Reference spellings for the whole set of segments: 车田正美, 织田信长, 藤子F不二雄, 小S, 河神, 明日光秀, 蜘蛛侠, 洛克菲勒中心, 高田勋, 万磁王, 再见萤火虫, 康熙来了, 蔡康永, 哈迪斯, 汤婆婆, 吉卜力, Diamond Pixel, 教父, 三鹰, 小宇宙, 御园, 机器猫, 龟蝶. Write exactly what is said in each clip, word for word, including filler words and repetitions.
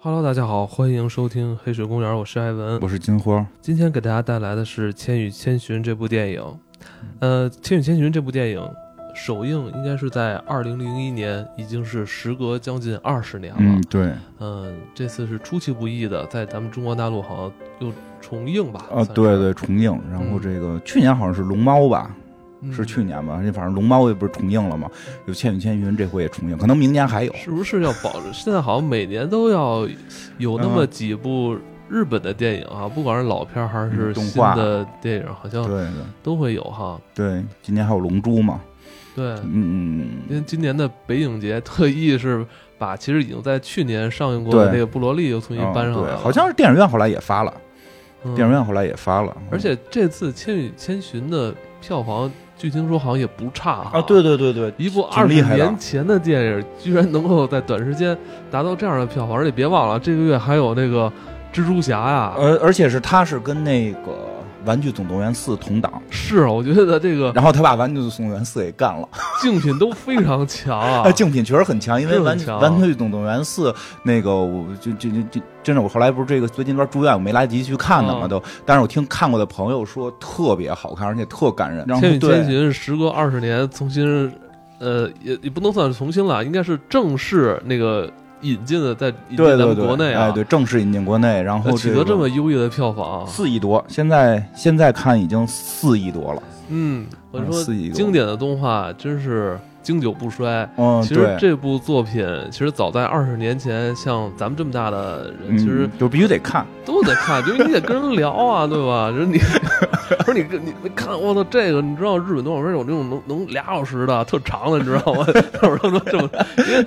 哈喽大家好，欢迎收听黑水公园，我是艾文，我是金花。今天给大家带来的是《千与千寻》这部电影。呃，《千与千寻》这部电影首映应该是在二零零一年，已经是时隔将近二十年了。嗯，对。嗯、呃，这次是出其不意的，在咱们中国大陆好像又重映吧？啊，对对，重映。然后这个、嗯、去年好像是龙猫吧？是去年吧，反正龙猫也不是重映了嘛，有千与千寻这回也重映，可能明年还有。是不是要保持？现在好像每年都要有那么几部日本的电影啊，嗯、不管是老片还是新的电影，嗯、好像都会有哈。对，今年还有龙珠嘛。对，嗯嗯，因为今年的北影节特意是把其实已经在去年上映过的那个布罗利又重新搬上来了、嗯，好像是电影院后来也发了，嗯、电影院后来也发了。嗯、而且这次千与千寻的票房。据听说好像也不差啊！啊对对对对，一部二十年前的电影，居然能够在短时间达到这样的票房，而且别忘了这个月还有那个蜘蛛侠呀，而而且是他是跟那个《玩具总动员四》同档，是我觉得这个，然后他把《玩具总动员四》给干了，竞品都非常强啊！竞品确实很强，因为玩《玩具总动员四》那个我就就就就。真的，我后来不是这个最近段住院，我没来得及去看的嘛都。但是我听看过的朋友说特别好看，而且特感人。千与千寻时隔二十年重新，呃，也也不能算是重新了，应该是正式那个引进的，在引进咱们国内啊，对，正式引进国内，然后取得这么优异的票房，四亿多，现在现在看已经四亿多了。嗯，我说经典的动画真是。经久不衰。嗯，其实这部作品其实早在二十年前，像咱们这么大的人，其实、嗯、就必须得看，都得看，就是你得跟人聊啊，对吧？就是你，不是你你你看，我操，这个你知道日本动画片有这种能能俩小时的，特长的，你知道吗？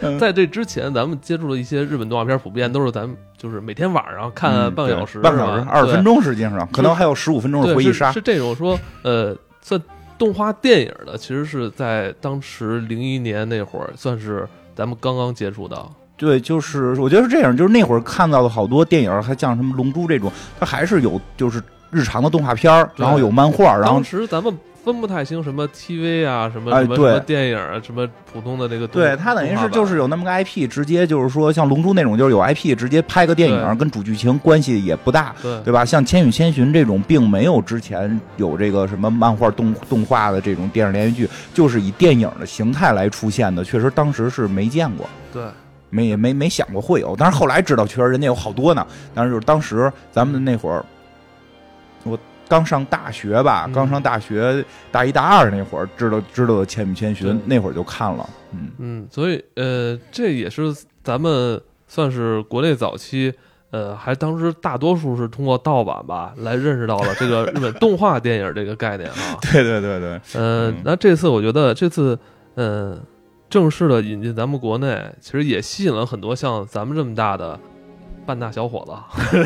因为在这之前，咱们接触了一些日本动画片，普遍都是咱们就是每天晚上看半个小时、嗯，半小时二十分钟时间上，可能还有十五分钟的回忆杀。是, 是这种说，呃，算。动画电影的其实是在当时零一年那会儿，算是咱们刚刚接触的。对，就是我觉得是这样，就是那会儿看到的好多电影，还像什么《龙珠》这种，它还是有就是日常的动画片，然后有漫画，然后当时咱们分不太清什么 T V 啊，什么什么、哎、什么电影啊，什么普通的那个。对，它等于是就是有那么个 I P， 直接就是说像《龙珠》那种，就是有 I P 直接拍个电影，跟主剧情关系也不大，对对吧？像《千与千寻》这种，并没有之前有这个什么漫画动动画的这种电视连续剧，就是以电影的形态来出现的，确实当时是没见过。对。没也没没想过会有，但是后来知道，确实人家有好多呢。但是就是当时咱们那会儿，我。刚上大学吧，刚上大学、嗯、大一大二那会儿，知道知道的《千与千寻》，那会儿就看了，嗯嗯，所以呃，这也是咱们算是国内早期，呃，还当时大多数是通过盗版吧来认识到了这个日本动画电影这个概念啊。对对对对，呃、嗯，那这次我觉得这次嗯、呃、正式的引进咱们国内，其实也吸引了很多像咱们这么大的。半大小伙子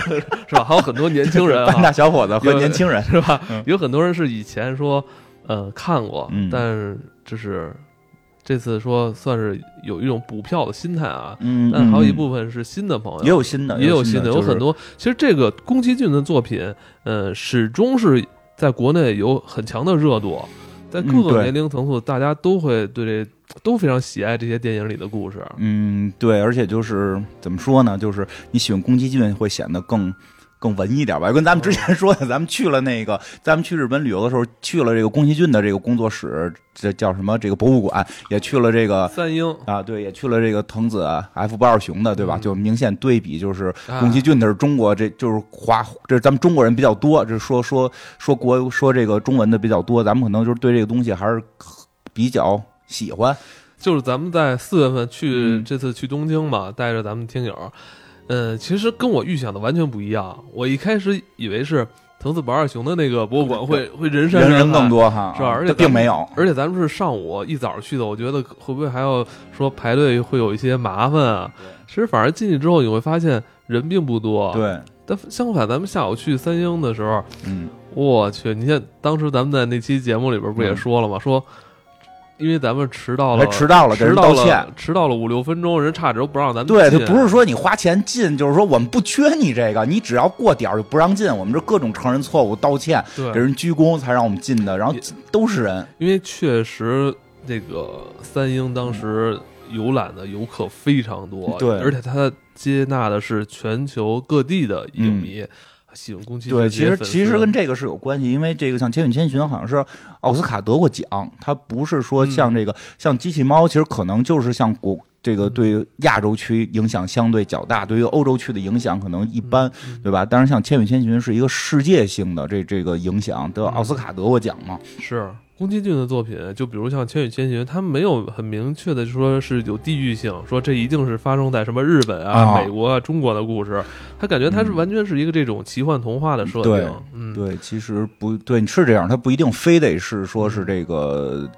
是吧？还有很多年轻人、啊，半大小伙子和年轻人是吧？有很多人是以前说，呃，看过，嗯、但是就是这次说算是有一种补票的心态啊。嗯，但还有一部分是新的朋友，也有新的，也有新的，有很多。就是、其实这个宫崎骏的作品，呃，始终是在国内有很强的热度，在各个年龄层次，大家都会对这。都非常喜爱这些电影里的故事。嗯，对，而且就是怎么说呢，就是你喜欢宫崎骏会显得更更文一点吧。跟咱们之前说的，咱们去了那个，咱们去日本旅游的时候，去了这个宫崎骏的这个工作室，这叫什么？这个博物馆，也去了这个三鹰啊，对，也去了这个藤子 F 不二雄的，对吧？嗯、就明显对比，就是宫崎骏的是中国，这就是华，这咱们中国人比较多，这说说说国说这个中文的比较多，咱们可能就是对这个东西还是比较。喜欢，就是咱们在四月份去、嗯、这次去东京嘛，带着咱们听友，嗯，其实跟我预想的完全不一样。我一开始以为是藤子不二雄的那个博物馆会会人山人海，人更多哈，是吧？而且并没有，而且咱们是上午一早去的，我觉得会不会还要说排队会有一些麻烦啊？其实反而进去之后你会发现人并不多，对。但相反，咱们下午去三鹰的时候，嗯，我去，你看当时咱们在那期节目里边不也说了吗？嗯、说。因为咱们迟到了，迟到了，给人道歉，迟到了五六分钟，人差点都不让咱们进。对，就不是说你花钱进，就是说我们不缺你这个，你只要过点就不让进。我们这各种承认错误、道歉，给人鞠躬才让我们进的，然后都是人。因为确实，这个三鹰当时游览的游客非常多，对，而且它接纳的是全球各地的影迷。嗯，喜欢攻击对，其实其实跟这个是有关系，因为这个像《千与千寻》好像是奥斯卡得过奖，它不是说像这个、嗯、像机器猫，其实可能就是像国这个对亚洲区影响相对较大，对于欧洲区的影响可能一般，嗯、对吧？当然，像《千与千寻》是一个世界性的这这个影响，得奥斯卡得过奖嘛？嗯、是。宫崎骏的作品，就比如像《千与千寻》，它没有很明确的说是有地域性，说这一定是发生在什么日本啊、哦、美国啊、中国的故事。他感觉它是完全是一个这种奇幻童话的设定。对，嗯、对，其实不对，你是这样，它不一定非得是说是这个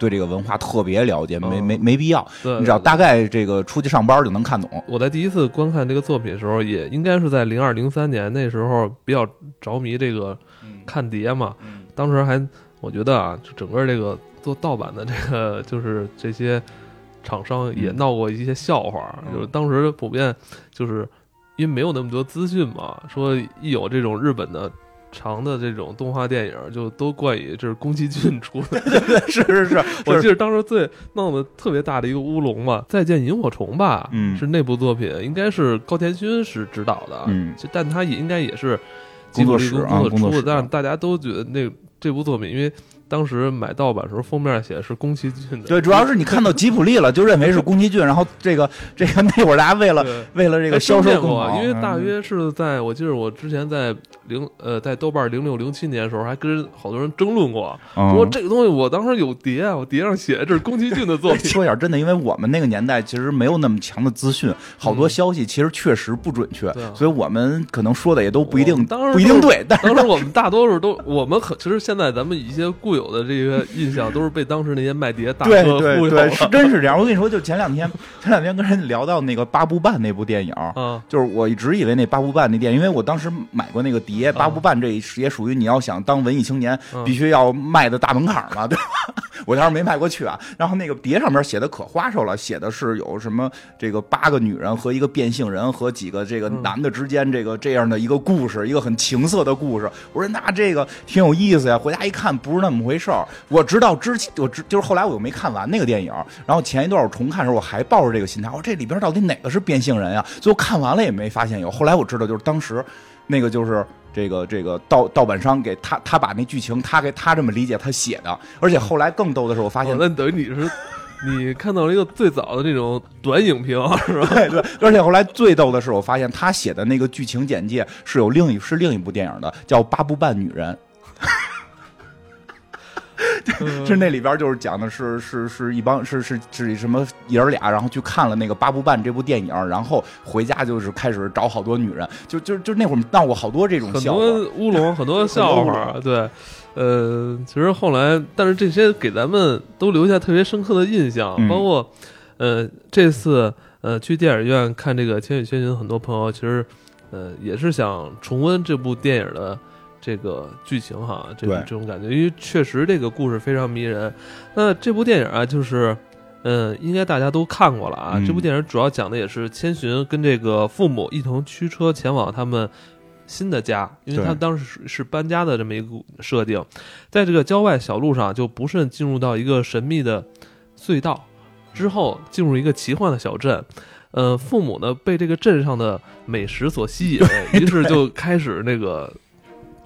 对这个文化特别了解，嗯、没没没必要。你只要大概这个出去上班就能看懂。我在第一次观看这个作品的时候，也应该是在零二零三年，那时候比较着迷这个看碟嘛，嗯、当时还。我觉得啊，整个这个做盗版的这个，就是这些厂商也闹过一些笑话，嗯、就是当时普遍就是因为没有那么多资讯嘛，说一有这种日本的长的这种动画电影，就都怪以这是宫崎骏出的，对对对，是是是，我记得当时最闹得特别大的一个乌龙嘛，《再见萤火虫》吧，嗯，是那部作品，应该是高田勋是指导的，嗯，但他也应该也是工作室啊，工作室，但大家都觉得那个。这部作品，因为当时买盗版的时候，封面写的是宫崎骏的。对，主要是你看到吉卜力了，就认为是宫崎骏。然后这个这个那会儿大家为了为了这个销售更好，因为大约是在我记得我之前在零呃在豆瓣零六零七年的时候，还跟好多人争论过，说这个东西我当时有碟，我碟上写的这是宫崎骏的作品。说点真的，因为我们那个年代其实没有那么强的资讯，好多消息其实确实不准确，嗯、所以我们可能说的也都不一定不一定对。但是当时我们大多数都我们可其实现现在咱们一些固有的这个印象都是被当时那些卖碟大哥忽悠了，对对对，是真是这样。我跟你说，就前两天，前两天跟人聊到那个《八部半》那部电影，啊、就是我一直以为那《八部半》那电影，因为我当时买过那个碟，《八部半》这也属于你要想当文艺青年、啊、必须要卖的大门槛嘛，对吧？我当时没卖过去啊。然后那个碟上面写的可花哨了，写的是有什么这个八个女人和一个变性人和几个这个男的之间这个这样的一个故事，一个很情色的故事。我说那这个挺有意思呀。回家一看不是那么回事儿，我直到之前我直就是后来我又没看完那个电影，然后前一段我重看的时候我还抱着这个心态，我、哦、这里边到底哪个是变性人呀？最后看完了也没发现有。后来我知道就是当时那个就是这个这个盗盗版商给他他把那剧情他给他这么理解他写的，而且后来更逗的是我发现、哦、那等于你是。你看到了一个最早的这种短影评是吧？对对，而且后来最逗的是我发现他写的那个剧情简介是有另一是另一部电影的，叫《八部半女人》。是那里边就是讲的是是是一帮是是是什么爷儿俩，然后去看了那个《八部半》这部电影，然后回家就是开始找好多女人，就就就那会儿闹过好多这种笑话，很多乌龙，很多笑话，对。呃，其实后来，但是这些给咱们都留下特别深刻的印象，包括，呃，这次呃去电影院看这个《千与千寻》，很多朋友其实，呃，也是想重温这部电影的这个剧情哈，这种这种感觉，因为确实这个故事非常迷人。那这部电影啊，就是，嗯，应该大家都看过了啊。嗯、这部电影主要讲的也是千寻跟这个父母一同驱车前往他们。新的家，因为他们当时是搬家的这么一个设定，在这个郊外小路上就不慎进入到一个神秘的隧道，之后进入一个奇幻的小镇。呃，父母呢被这个镇上的美食所吸引，于是就开始那个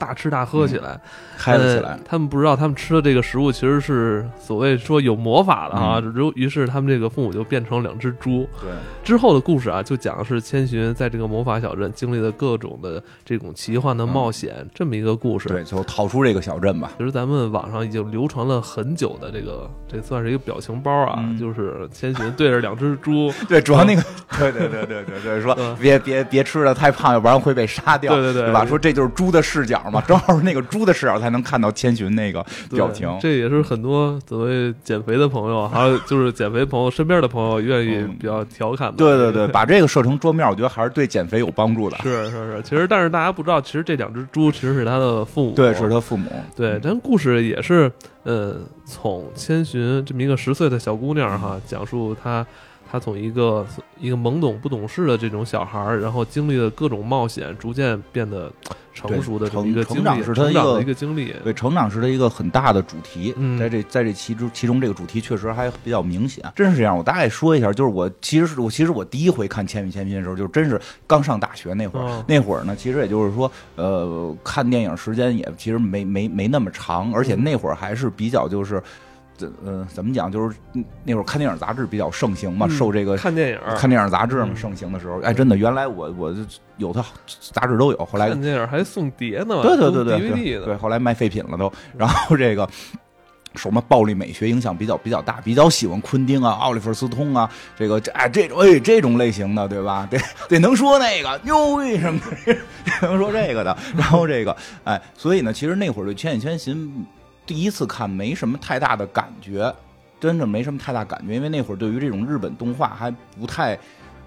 大吃大喝起来，嗨、嗯、了起来、呃。他们不知道他们吃的这个食物其实是所谓说有魔法的啊，嗯、于是他们这个父母就变成两只猪。对，之后的故事啊，就讲的是千寻在这个魔法小镇经历了各种的这种奇幻的冒险，嗯、这么一个故事。对，就逃出这个小镇吧。其实咱们网上已经流传了很久的这个，这算是一个表情包啊，嗯、就是千寻对着两只猪。对，主要那个，对对对对对对，说别别别吃的太胖，要不然会被杀掉，对对对，对吧？说这就是猪的视角。正好是那个猪的视角才能看到千寻那个表情，这也是很多所谓减肥的朋友，还有就是减肥朋友身边的朋友愿意比较调侃的、嗯。对对对，把这个设成桌面，我觉得还是对减肥有帮助的。是是是，其实但是大家不知道，其实这两只猪其实是他的父母，对，是他父母。对，咱故事也是，呃，从千寻这么一个十岁的小姑娘哈，讲述她他从一个一个懵懂不懂事的这种小孩，然后经历了各种冒险，逐渐变得成熟的这么一个经历，成长是他一 个, 一个经历，对，成长是他一个很大的主题。嗯、在这在这其中，其中这个主题确实还比较明显，真是这样。我大概说一下，就是我其实我其实我第一回看《千与千寻》的时候，就真是刚上大学那会儿、哦，那会儿呢，其实也就是说，呃，看电影时间也其实没没没那么长，而且那会儿还是比较就是。呃，怎么讲？就是那会儿看电影杂志比较盛行嘛，嗯、受这个看电影、看电影杂志嘛、嗯、盛行的时候，哎，真的，原来我我有的杂志都有，后来看电影还送碟呢，对对对对 ，D V D 的，对，后来卖废品了都。然后这个什么暴力美学影响比较比较大，比较喜欢昆汀啊、奥利弗斯通啊，这个这哎这种哎这种类型的，对吧？得得能说那个哟什么能说这个的，然后这个哎，所以呢，其实那会儿对《千与千寻》。第一次看没什么太大的感觉，真的没什么太大感觉，因为那会儿对于这种日本动画还不太，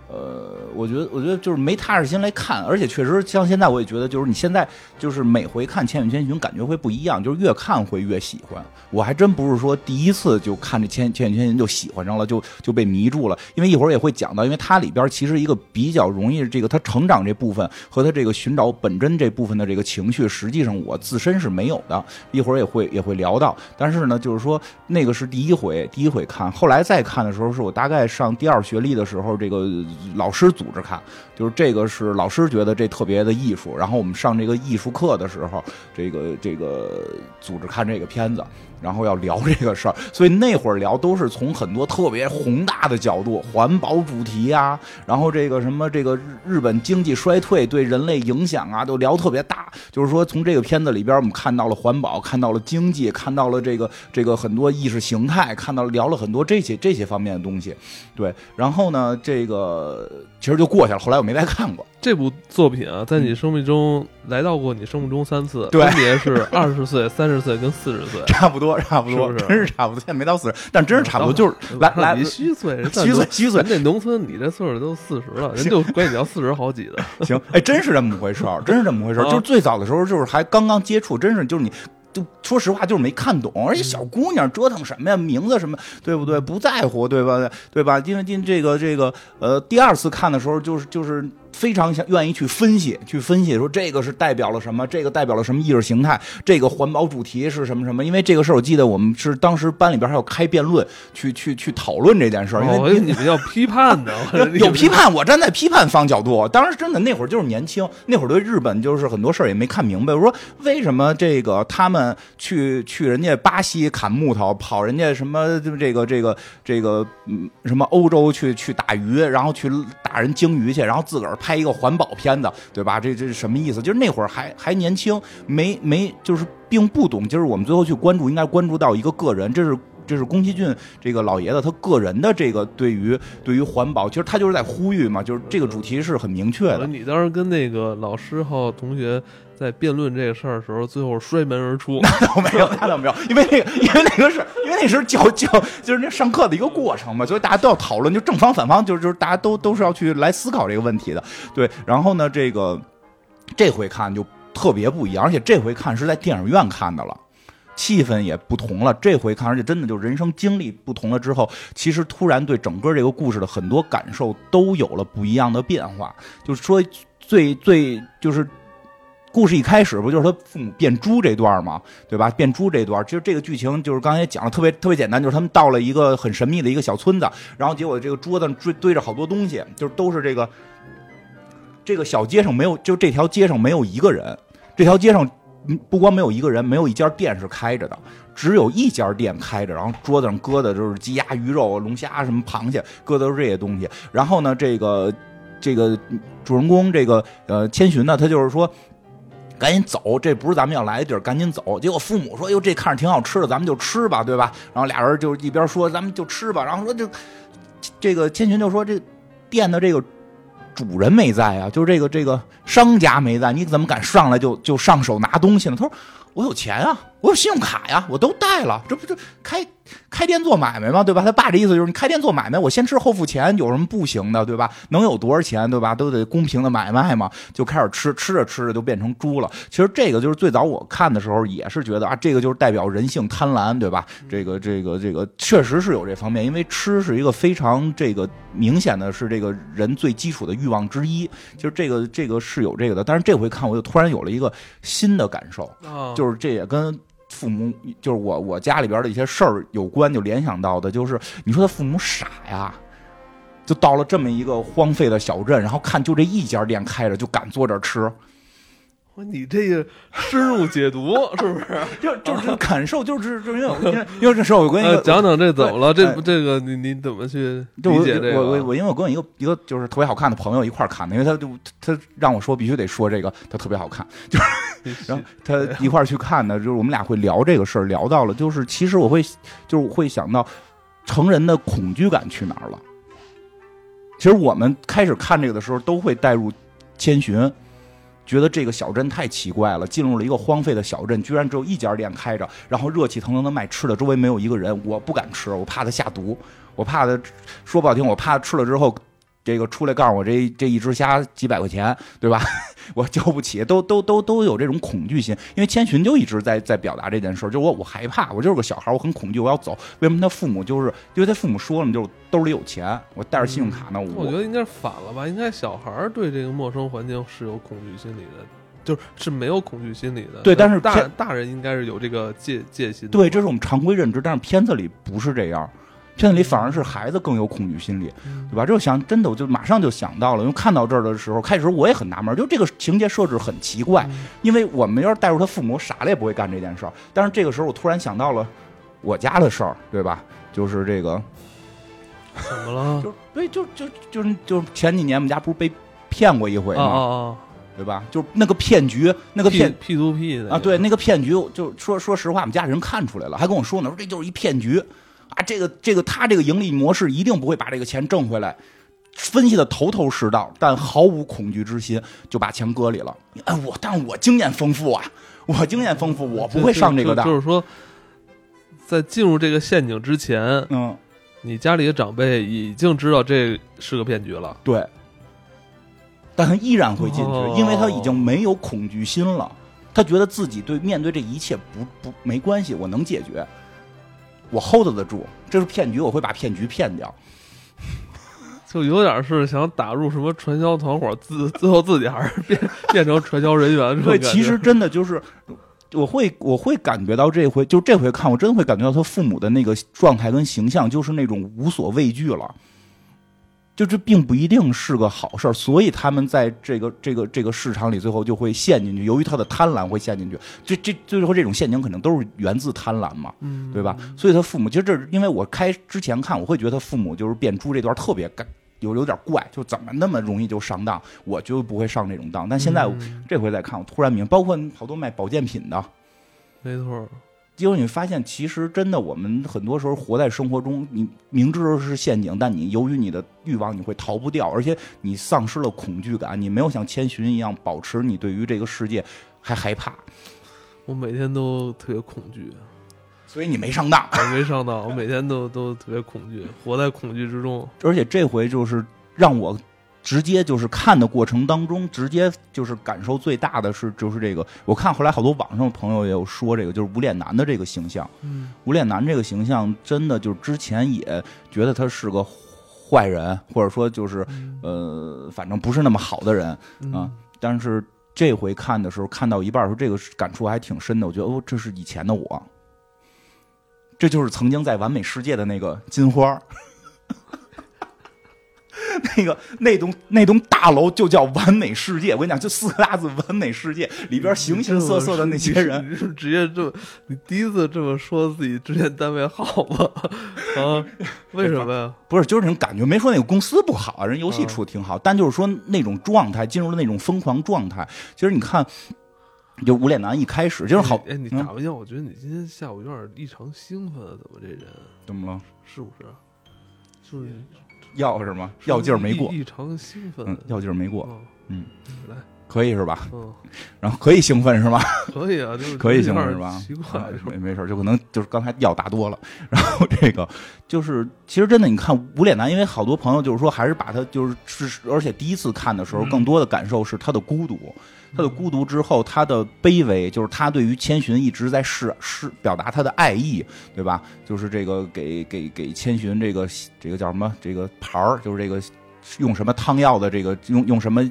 呃，我觉得我觉得就是没踏实心来看，而且确实像现在我也觉得，就是你现在就是每回看《千与千寻》感觉会不一样，就是越看会越喜欢。我还真不是说第一次就看这千《千与千寻》就喜欢上了，就就被迷住了。因为一会儿也会讲到，因为它里边其实一个比较容易这个它成长这部分和它这个寻找本真这部分的这个情绪，实际上我自身是没有的。一会儿也会也会聊到，但是呢，就是说那个是第一回第一回看，后来再看的时候是我大概上第二学历的时候，这个老师组织看，就是这个是老师觉得这特别的艺术，然后我们上这个艺术课的时候，这个这个组织看这个片子，然后要聊这个事儿，所以那会儿聊都是从很多特别宏大的角度，环保主题啊，然后这个什么这个日本经济衰退对人类影响啊，都聊特别大。就是说从这个片子里边，我们看到了环保，看到了经济，看到了这个这个很多意识形态，看到了聊了很多这些这些方面的东西。对，然后呢，这个其实就过去了，后来我没再看过。这部作品啊，在你生命中来到过你生命中三次，分别是二十岁、三十岁跟四十岁，差不多，差不多，是不是真是差不多，现在没到四十，但真是差不多，就是来来你虚岁，虚岁，虚岁，那农村你这岁数都四十了，人就管你叫四十好几的，行，哎，真是这么回事儿，真是这么回事儿，就是最早的时候，就是还刚刚接触，真是就是你。就说实话，就是没看懂，而且小姑娘折腾什么呀，名字什么，对不对？不在乎，对吧？对吧？因为因这个这个呃，第二次看的时候，就是就是非常想愿意去分析，去分析说这个是代表了什么，这个代表了什么意识形态，这个环保主题是什么什么。因为这个事儿，我记得我们是当时班里边还有开辩论，去去去讨论这件事儿。因为、哦、你们要批判的，有批判，我站在批判方角度。当时真的那会儿就是年轻，那会儿对日本就是很多事儿也没看明白。我说为什么这个他们。去去人家巴西砍木头，跑人家什么这个这个这个嗯什么欧洲去去打鱼，然后去打人鲸鱼去，然后自个儿拍一个环保片子，对吧？这这是什么意思？就是那会儿还还年轻，没没就是并不懂。就是我们最后去关注，应该关注到一个个人，这是。这是宫崎骏这个老爷子他个人的这个对于对于环保，其实他就是在呼吁嘛，就是这个主题是很明确的。你当时跟那个老师和同学在辩论这个事儿的时候，最后摔门而出？那倒没有，那倒没有，因为那个，因为那个是，因为那是教教就是那上课的一个过程嘛，所以大家都要讨论，就正方反方，就是就是大家都都是要去来思考这个问题的。对，然后呢，这个这回看就特别不一样，而且这回看是在电影院看的了。气氛也不同了，这回看，而且真的就人生经历不同了之后，其实突然对整个这个故事的很多感受都有了不一样的变化。就是说最最就是故事一开始不就是他父母变猪这段吗？对吧？变猪这段，其实这个剧情就是刚才讲的特别特别简单，就是他们到了一个很神秘的一个小村子，然后结果这个桌子堆堆着好多东西，就是都是这个这个小街上没有，就这条街上没有一个人，这条街上。不光没有一个人，没有一家店是开着的，只有一家店开着，然后桌子上搁的就是鸡鸭鱼肉、龙虾什么螃蟹，搁的都是这些东西。然后呢，这个这个主人公这个呃千寻呢，他就是说赶紧走，这不是咱们要来的地儿，赶紧走。结果父母说：“哟，这看着挺好吃的，咱们就吃吧，对吧？”然后俩人就一边说：“咱们就吃吧。”然后说这这个千寻就说：“这店的这个。”主人没在啊，就是这个这个商家没在，你怎么敢上来就就上手拿东西呢？他说我有钱啊，我有信用卡呀，我都带了，这不就开开店做买卖吗？对吧？他爸这意思就是你开店做买卖，我先吃后付钱，有什么不行的，对吧？能有多少钱，对吧？都得公平的买卖嘛。就开始吃，吃着吃着就变成猪了。其实这个就是最早我看的时候也是觉得啊，这个就是代表人性贪婪，对吧？这个这个这个确实是有这方面，因为吃是一个非常这个明显的是这个人最基础的欲望之一。就是这个这个是有这个的，但是这回看我就突然有了一个新的感受，就是这也跟父母就是我我家里边的一些事儿有关，就联想到的就是你说他父母傻呀，就到了这么一个荒废的小镇，然后看就这一家店开着，就敢坐这儿吃。你这个深入解读是不是？就就是感受，就是就因为因为这时候我跟一个、呃、讲讲这怎么了，这、哎、这个你你怎么去理解这个？我我我因为我跟一个一个就是特别好看的朋友一块看的，因为他就他让我说必须得说这个，他特别好看，就是然后他一块去看的，就是我们俩会聊这个事儿，聊到了就是其实我会就是我会想到成人的恐惧感去哪儿了。其实我们开始看这个的时候都会带入千寻。觉得这个小镇太奇怪了，进入了一个荒废的小镇，居然只有一家店开着，然后热气腾腾的卖吃的，周围没有一个人，我不敢吃，我怕他下毒，我怕他说不好听，我怕吃了之后，这个出来告诉我这这一只虾几百块钱，对吧？我交不起，都都都都有这种恐惧心，因为千寻就一直在在表达这件事，就是我我害怕，我就是个小孩，我很恐惧，我要走。为什么他父母就是因为他父母说了，就是兜里有钱，我带着信用卡呢。我、嗯、我觉得应该反了吧，应该小孩对这个陌生环境是有恐惧心理的。就是是没有恐惧心理的，对，但是大大人应该是有这个戒戒心的，对，这是我们常规认知，但是片子里不是这样，片子里反而是孩子更有恐惧心理，对吧？这就想真的，我就马上就想到了，因为看到这儿的时候，开始我也很纳闷，就这个情节设置很奇怪，嗯、因为我们要是带入他父母，傻了也不会干这件事儿。但是这个时候，我突然想到了我家的事儿，对吧？就是这个怎么了？就对，就就就就前几年我们家不是被骗过一回吗？啊啊啊对吧？就是那个骗局，那个骗 P to P 的啊，对，那个骗局，就说说实话，我们家人看出来了，还跟我说呢，说这就是一骗局啊，这个这个他这个盈利模式一定不会把这个钱挣回来，分析的头头是道，但毫无恐惧之心就把钱搁里了。哎，我但是我经验丰富啊，我经验丰富，我不会上这个当。就是说，在进入这个陷阱之前，嗯，你家里的长辈已经知道这是个骗局了，对。但他依然会进去，因为他已经没有恐惧心了。他觉得自己对面对这一切不不没关系，我能解决，我 hold 得住。这是骗局，我会把骗局骗掉。就有点是想打入什么传销团伙，自最后自己还是变变成传销人员。对，其实真的就是，我会我会感觉到这回就这回看，我真会感觉到他父母的那个状态跟形象，就是那种无所畏惧了。就这并不一定是个好事儿，所以他们在这个这个这个市场里最后就会陷进去。由于他的贪婪会陷进去，这这最后这种陷阱可能都是源自贪婪嘛，嗯，对吧？所以他父母其实这是因为我开之前看，我会觉得他父母就是变猪这段特别有有点怪，就怎么那么容易就上当，我就不会上这种当。但现在、嗯、这回再看，我突然明白，包括好多卖保健品的，没错。结果你发现，其实真的，我们很多时候活在生活中，你明知是陷阱，但你由于你的欲望，你会逃不掉，而且你丧失了恐惧感，你没有像千寻一样保持你对于这个世界还害怕。我每天都特别恐惧，所以你没上当，我没上当，我每天都都特别恐惧，活在恐惧之中。而且这回就是让我直接就是看的过程当中，直接就是感受最大的是就是这个，我看后来好多网上朋友也有说这个，就是无脸男的这个形象，嗯，无脸男这个形象真的就是之前也觉得他是个坏人，或者说就是呃，反正不是那么好的人啊，但是这回看的时候，看到一半的时候，这个感触还挺深的，我觉得哦，这是以前的我，这就是曾经在完美世界的那个金花。那个那栋那栋大楼就叫完美世界，我跟你讲，就四个大字完美世界，里边形形色色的那些人，你 是, 你是直接这么，你第一次这么说自己之前单位好吗？啊，为什么呀？不是，就是那种感觉，没说那个公司不好，人游戏出的挺好，啊、但就是说那种状态进入了那种疯狂状态。其实你看，就无脸男一开始就是好，哎，哎你打完架、嗯，我觉得你今天下午有点异常兴奋，怎么这人？怎么了？是不是？是不是？药是吗？药劲儿没过，异常兴奋，嗯，药劲儿没过，哦、嗯，来，可以是吧？嗯，然后可以兴奋是吧？可以啊，就可以兴奋是吧？奇怪，没没事，就可能就是刚才药打多了。然后这个就是，其实真的，你看无脸男，因为好多朋友就是说，还是把他就是是，而且第一次看的时候，更多的感受是他的孤独，他的孤独之后，他的卑微，就是他对于千寻一直在示示表达他的爱意，对吧？就是这个给给给千寻这个这个叫什么这个牌儿，就是这个。用什么汤药的这个用用什么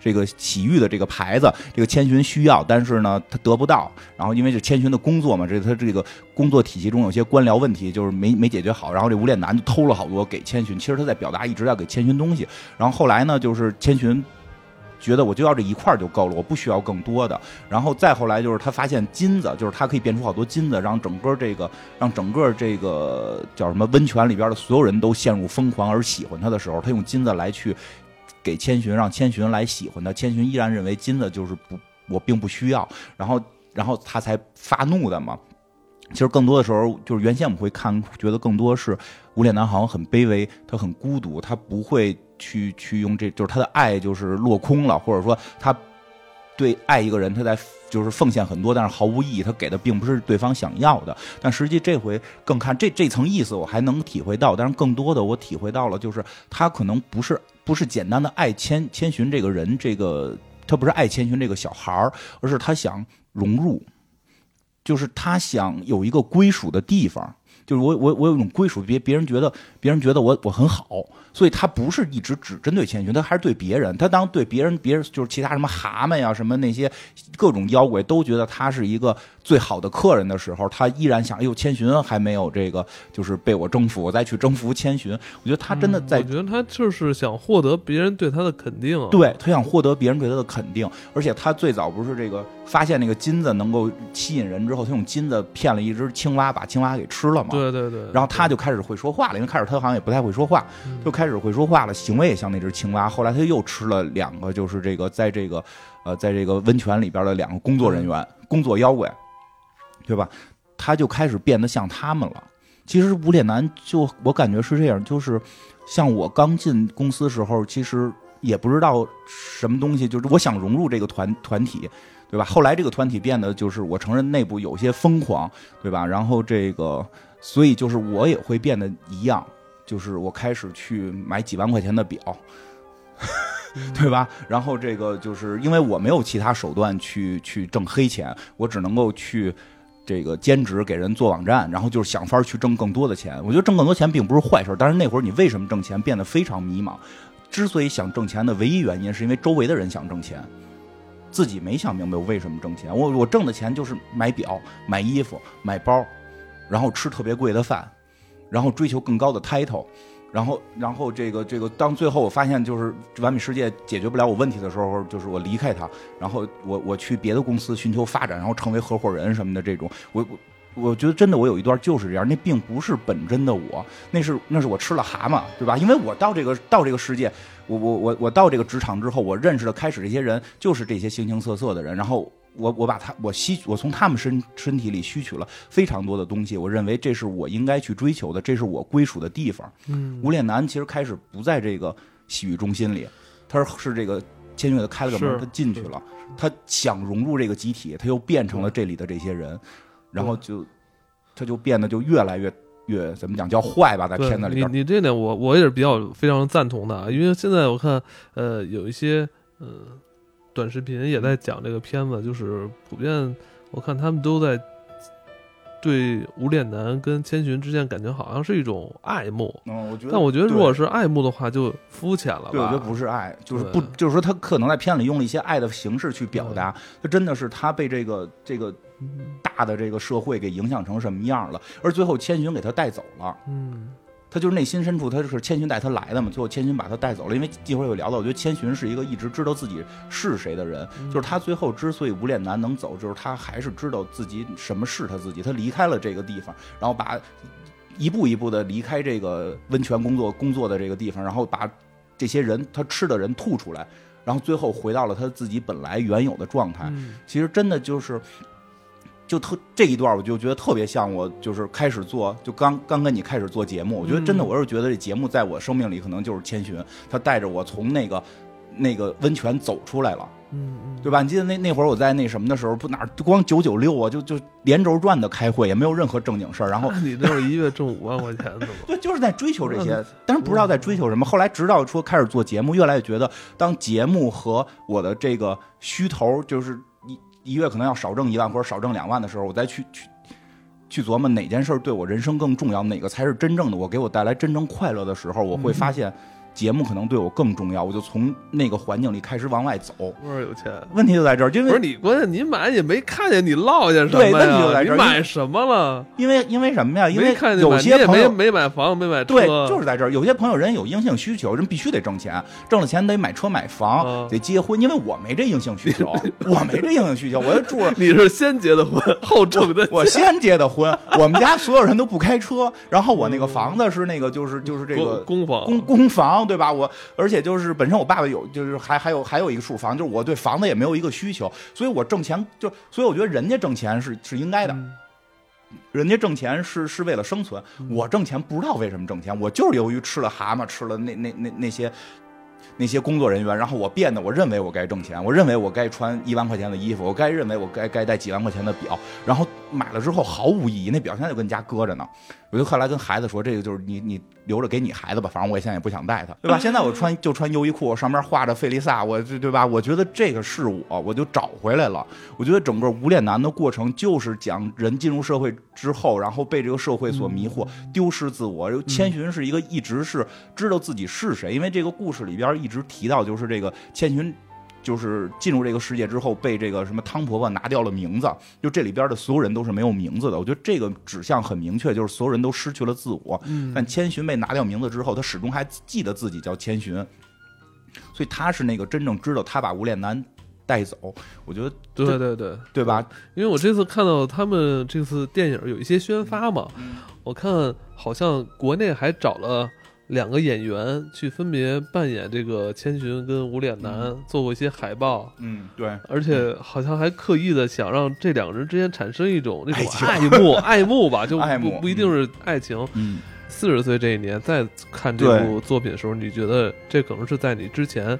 这个洗浴的这个牌子，这个千寻需要，但是呢他得不到。然后因为这千寻的工作嘛，这他这个工作体系中有些官僚问题就是没没解决好，然后这无脸男就偷了好多给千寻。其实他在表达一直要给千寻东西。然后后来呢，就是千寻觉得我就要这一块就够了，我不需要更多的。然后再后来就是他发现金子，就是他可以变出好多金子，让整个这个让整个这个叫什么温泉里边的所有人都陷入疯狂而喜欢他的时候，他用金子来去给千寻，让千寻来喜欢他。千寻依然认为金子就是不，我并不需要，然后然后他才发怒的嘛。其实更多的时候，就是原先我们会看，觉得更多是无脸男好像很卑微，他很孤独，他不会去去用这，就是他的爱就是落空了，或者说他对爱一个人，他在就是奉献很多，但是毫无意义，他给的并不是对方想要的。但实际这回更看这这层意思，我还能体会到，但是更多的我体会到了，就是他可能不是不是简单的爱千千寻这个人，这个他不是爱千寻这个小孩儿，而是他想融入。就是他想有一个归属的地方，就是我我我有一种归属，别别人觉得别人觉得我我很好，所以他不是一直只针对千寻，他还是对别人。他当对别人，别人就是其他什么蛤蟆呀、啊、什么那些各种妖怪都觉得他是一个最好的客人的时候，他依然想，哎呦，千寻还没有这个就是被我征服，我再去征服千寻。我觉得他真的在、嗯，我觉得他就是想获得别人对他的肯定、啊，对他想获得别人对他的肯定，而且他最早不是这个发现那个金子能够吸引人之后。然后他用金子骗了一只青蛙，把青蛙给吃了嘛。对对对。然后他就开始会说话了，因为开始他好像也不太会说话，就开始会说话了，行为也像那只青蛙。后来他又吃了两个，就是这个在这个呃在这个温泉里边的两个工作人员，工作妖怪，对吧？他就开始变得像他们了。其实无脸男就我感觉是这样，就是像我刚进公司时候，其实也不知道什么东西，就是我想融入这个团团体。对吧？后来这个团体变得就是，我承认内部有些疯狂，对吧？然后这个，所以就是我也会变得一样，就是我开始去买几万块钱的表，对吧？然后这个就是因为我没有其他手段去去挣黑钱，我只能够去这个兼职给人做网站，然后就是想法去挣更多的钱。我觉得挣更多钱并不是坏事，但是那会儿你为什么挣钱变得非常迷茫？之所以想挣钱的唯一原因，是因为周围的人想挣钱。自己没想明白我为什么挣钱，我我挣的钱就是买表、买衣服、买包，然后吃特别贵的饭，然后追求更高的 title， 然后然后这个这个，当最后我发现就是完美世界解决不了我问题的时候，就是我离开它，然后我我去别的公司寻求发展，然后成为合伙人什么的这种，我我我觉得真的我有一段就是这样，那并不是本真的我，那是那是我吃了蛤蟆，对吧？因为我到这个到这个世界。我我我我到这个职场之后，我认识了开始这些人就是这些形形色色的人，然后我我把他我吸我从他们身身体里吸取了非常多的东西，我认为这是我应该去追求的，这是我归属的地方。嗯，无脸男其实开始不在这个洗浴中心里，他是这个千寻给他开了个门，他进去了，他想融入这个集体，他又变成了这里的这些人，然后就他就变得就越来越。越怎么讲叫坏吧，在片子里边。你你这点我我也是比较非常赞同的，因为现在我看呃有一些嗯、呃、短视频也在讲这个片子，就是普遍我看他们都在对无脸男跟千寻之间感觉好像是一种爱慕。嗯，我觉得。但我觉得如果是爱慕的话，就肤浅了吧。对，我觉得不是爱，就是不就是说他可能在片里用了一些爱的形式去表达，他真的是他被这个这个。大的这个社会给影响成什么样了，而最后千寻给他带走了。嗯，他就是内心深处他就是千寻带他来的嘛，最后千寻把他带走了。因为一会儿有聊到，我觉得千寻是一个一直知道自己是谁的人，就是他最后之所以无脸男能走，就是他还是知道自己什么是他自己，他离开了这个地方，然后把一步一步的离开这个温泉工作工作的这个地方，然后把这些人他吃的人吐出来，然后最后回到了他自己本来原有的状态。其实真的就是就特这一段我就觉得特别像我就是开始做就刚刚跟你开始做节目，我觉得真的我是觉得这节目在我生命里可能就是千寻，他带着我从那个那个温泉走出来了，嗯嗯，对吧？你记得那那会儿我在那什么的时候，不哪光九九六啊，就就连轴转的开会，也没有任何正经事儿。然后、啊、你都是一月挣五万块钱的吗？对，就是在追求这些，但是不知道在追求什么。后来直到说开始做节目，越来越觉得，当节目和我的这个虚头，就是一一月可能要少挣一万或者少挣两万的时候，我再去去。去琢磨哪件事对我人生更重要，哪个才是真正的我给我带来真正快乐的时候，我会发现节目可能对我更重要，我就从那个环境里开始往外走。不是有钱，问题就在这儿，因为不是你关键你买也没看见你落下什么呀，对，问题就在这儿，你买什么了？因为因为什么呀？因为有些朋友没买房没买车，对，就是在这儿，有些朋友人有硬性需求，人必须得挣钱，挣了钱得买车买房、啊、得结婚，因为我没这硬性需求，我没这硬性需求，我就住了。你是先结的婚后挣的钱，我先结的婚，我们家所有人都不开车，然后我那个房子是那个就是就是这个公房公公房。对吧？我而且就是本身我爸爸有，就是还还有还有一个住房，就是我对房子也没有一个需求，所以我挣钱就，所以我觉得人家挣钱是是应该的，人家挣钱是是为了生存，我挣钱不知道为什么挣钱，我就是由于吃了蛤蟆，吃了那那那那些那些工作人员，然后我变得我认为我该挣钱，我认为我该穿一万块钱的衣服，我该认为我该该戴几万块钱的表，然后买了之后毫无意义，那表现在就跟家搁着呢。我就后来跟孩子说，这个就是你你留着给你孩子吧，反正我也现在也不想带他，对吧？现在我穿就穿优衣库，我上面画着费利萨，我对吧？我觉得这个是我，我就找回来了。我觉得整个无脸男的过程就是讲人进入社会之后，然后被这个社会所迷惑，丢失自我。千寻是一个一直是知道自己是谁，因为这个故事里边一直提到，就是这个千寻就是进入这个世界之后被这个什么汤婆婆拿掉了名字，就这里边的所有人都是没有名字的。我觉得这个指向很明确，就是所有人都失去了自我。但千寻被拿掉名字之后，他始终还记得自己叫千寻，所以他是那个真正知道他把无脸男带走。我觉得对对对，对吧？因为我这次看到他们这次电影有一些宣发嘛，我看好像国内还找了两个演员去分别扮演这个千寻跟无脸男、嗯、做过一些海报，嗯，对，而且好像还刻意的想让这两人之间产生一种那种爱慕爱慕吧，就 不, 不, 不一定是爱情。嗯，四十岁这一年再看这部作品的时候，你觉得这可能是在你之前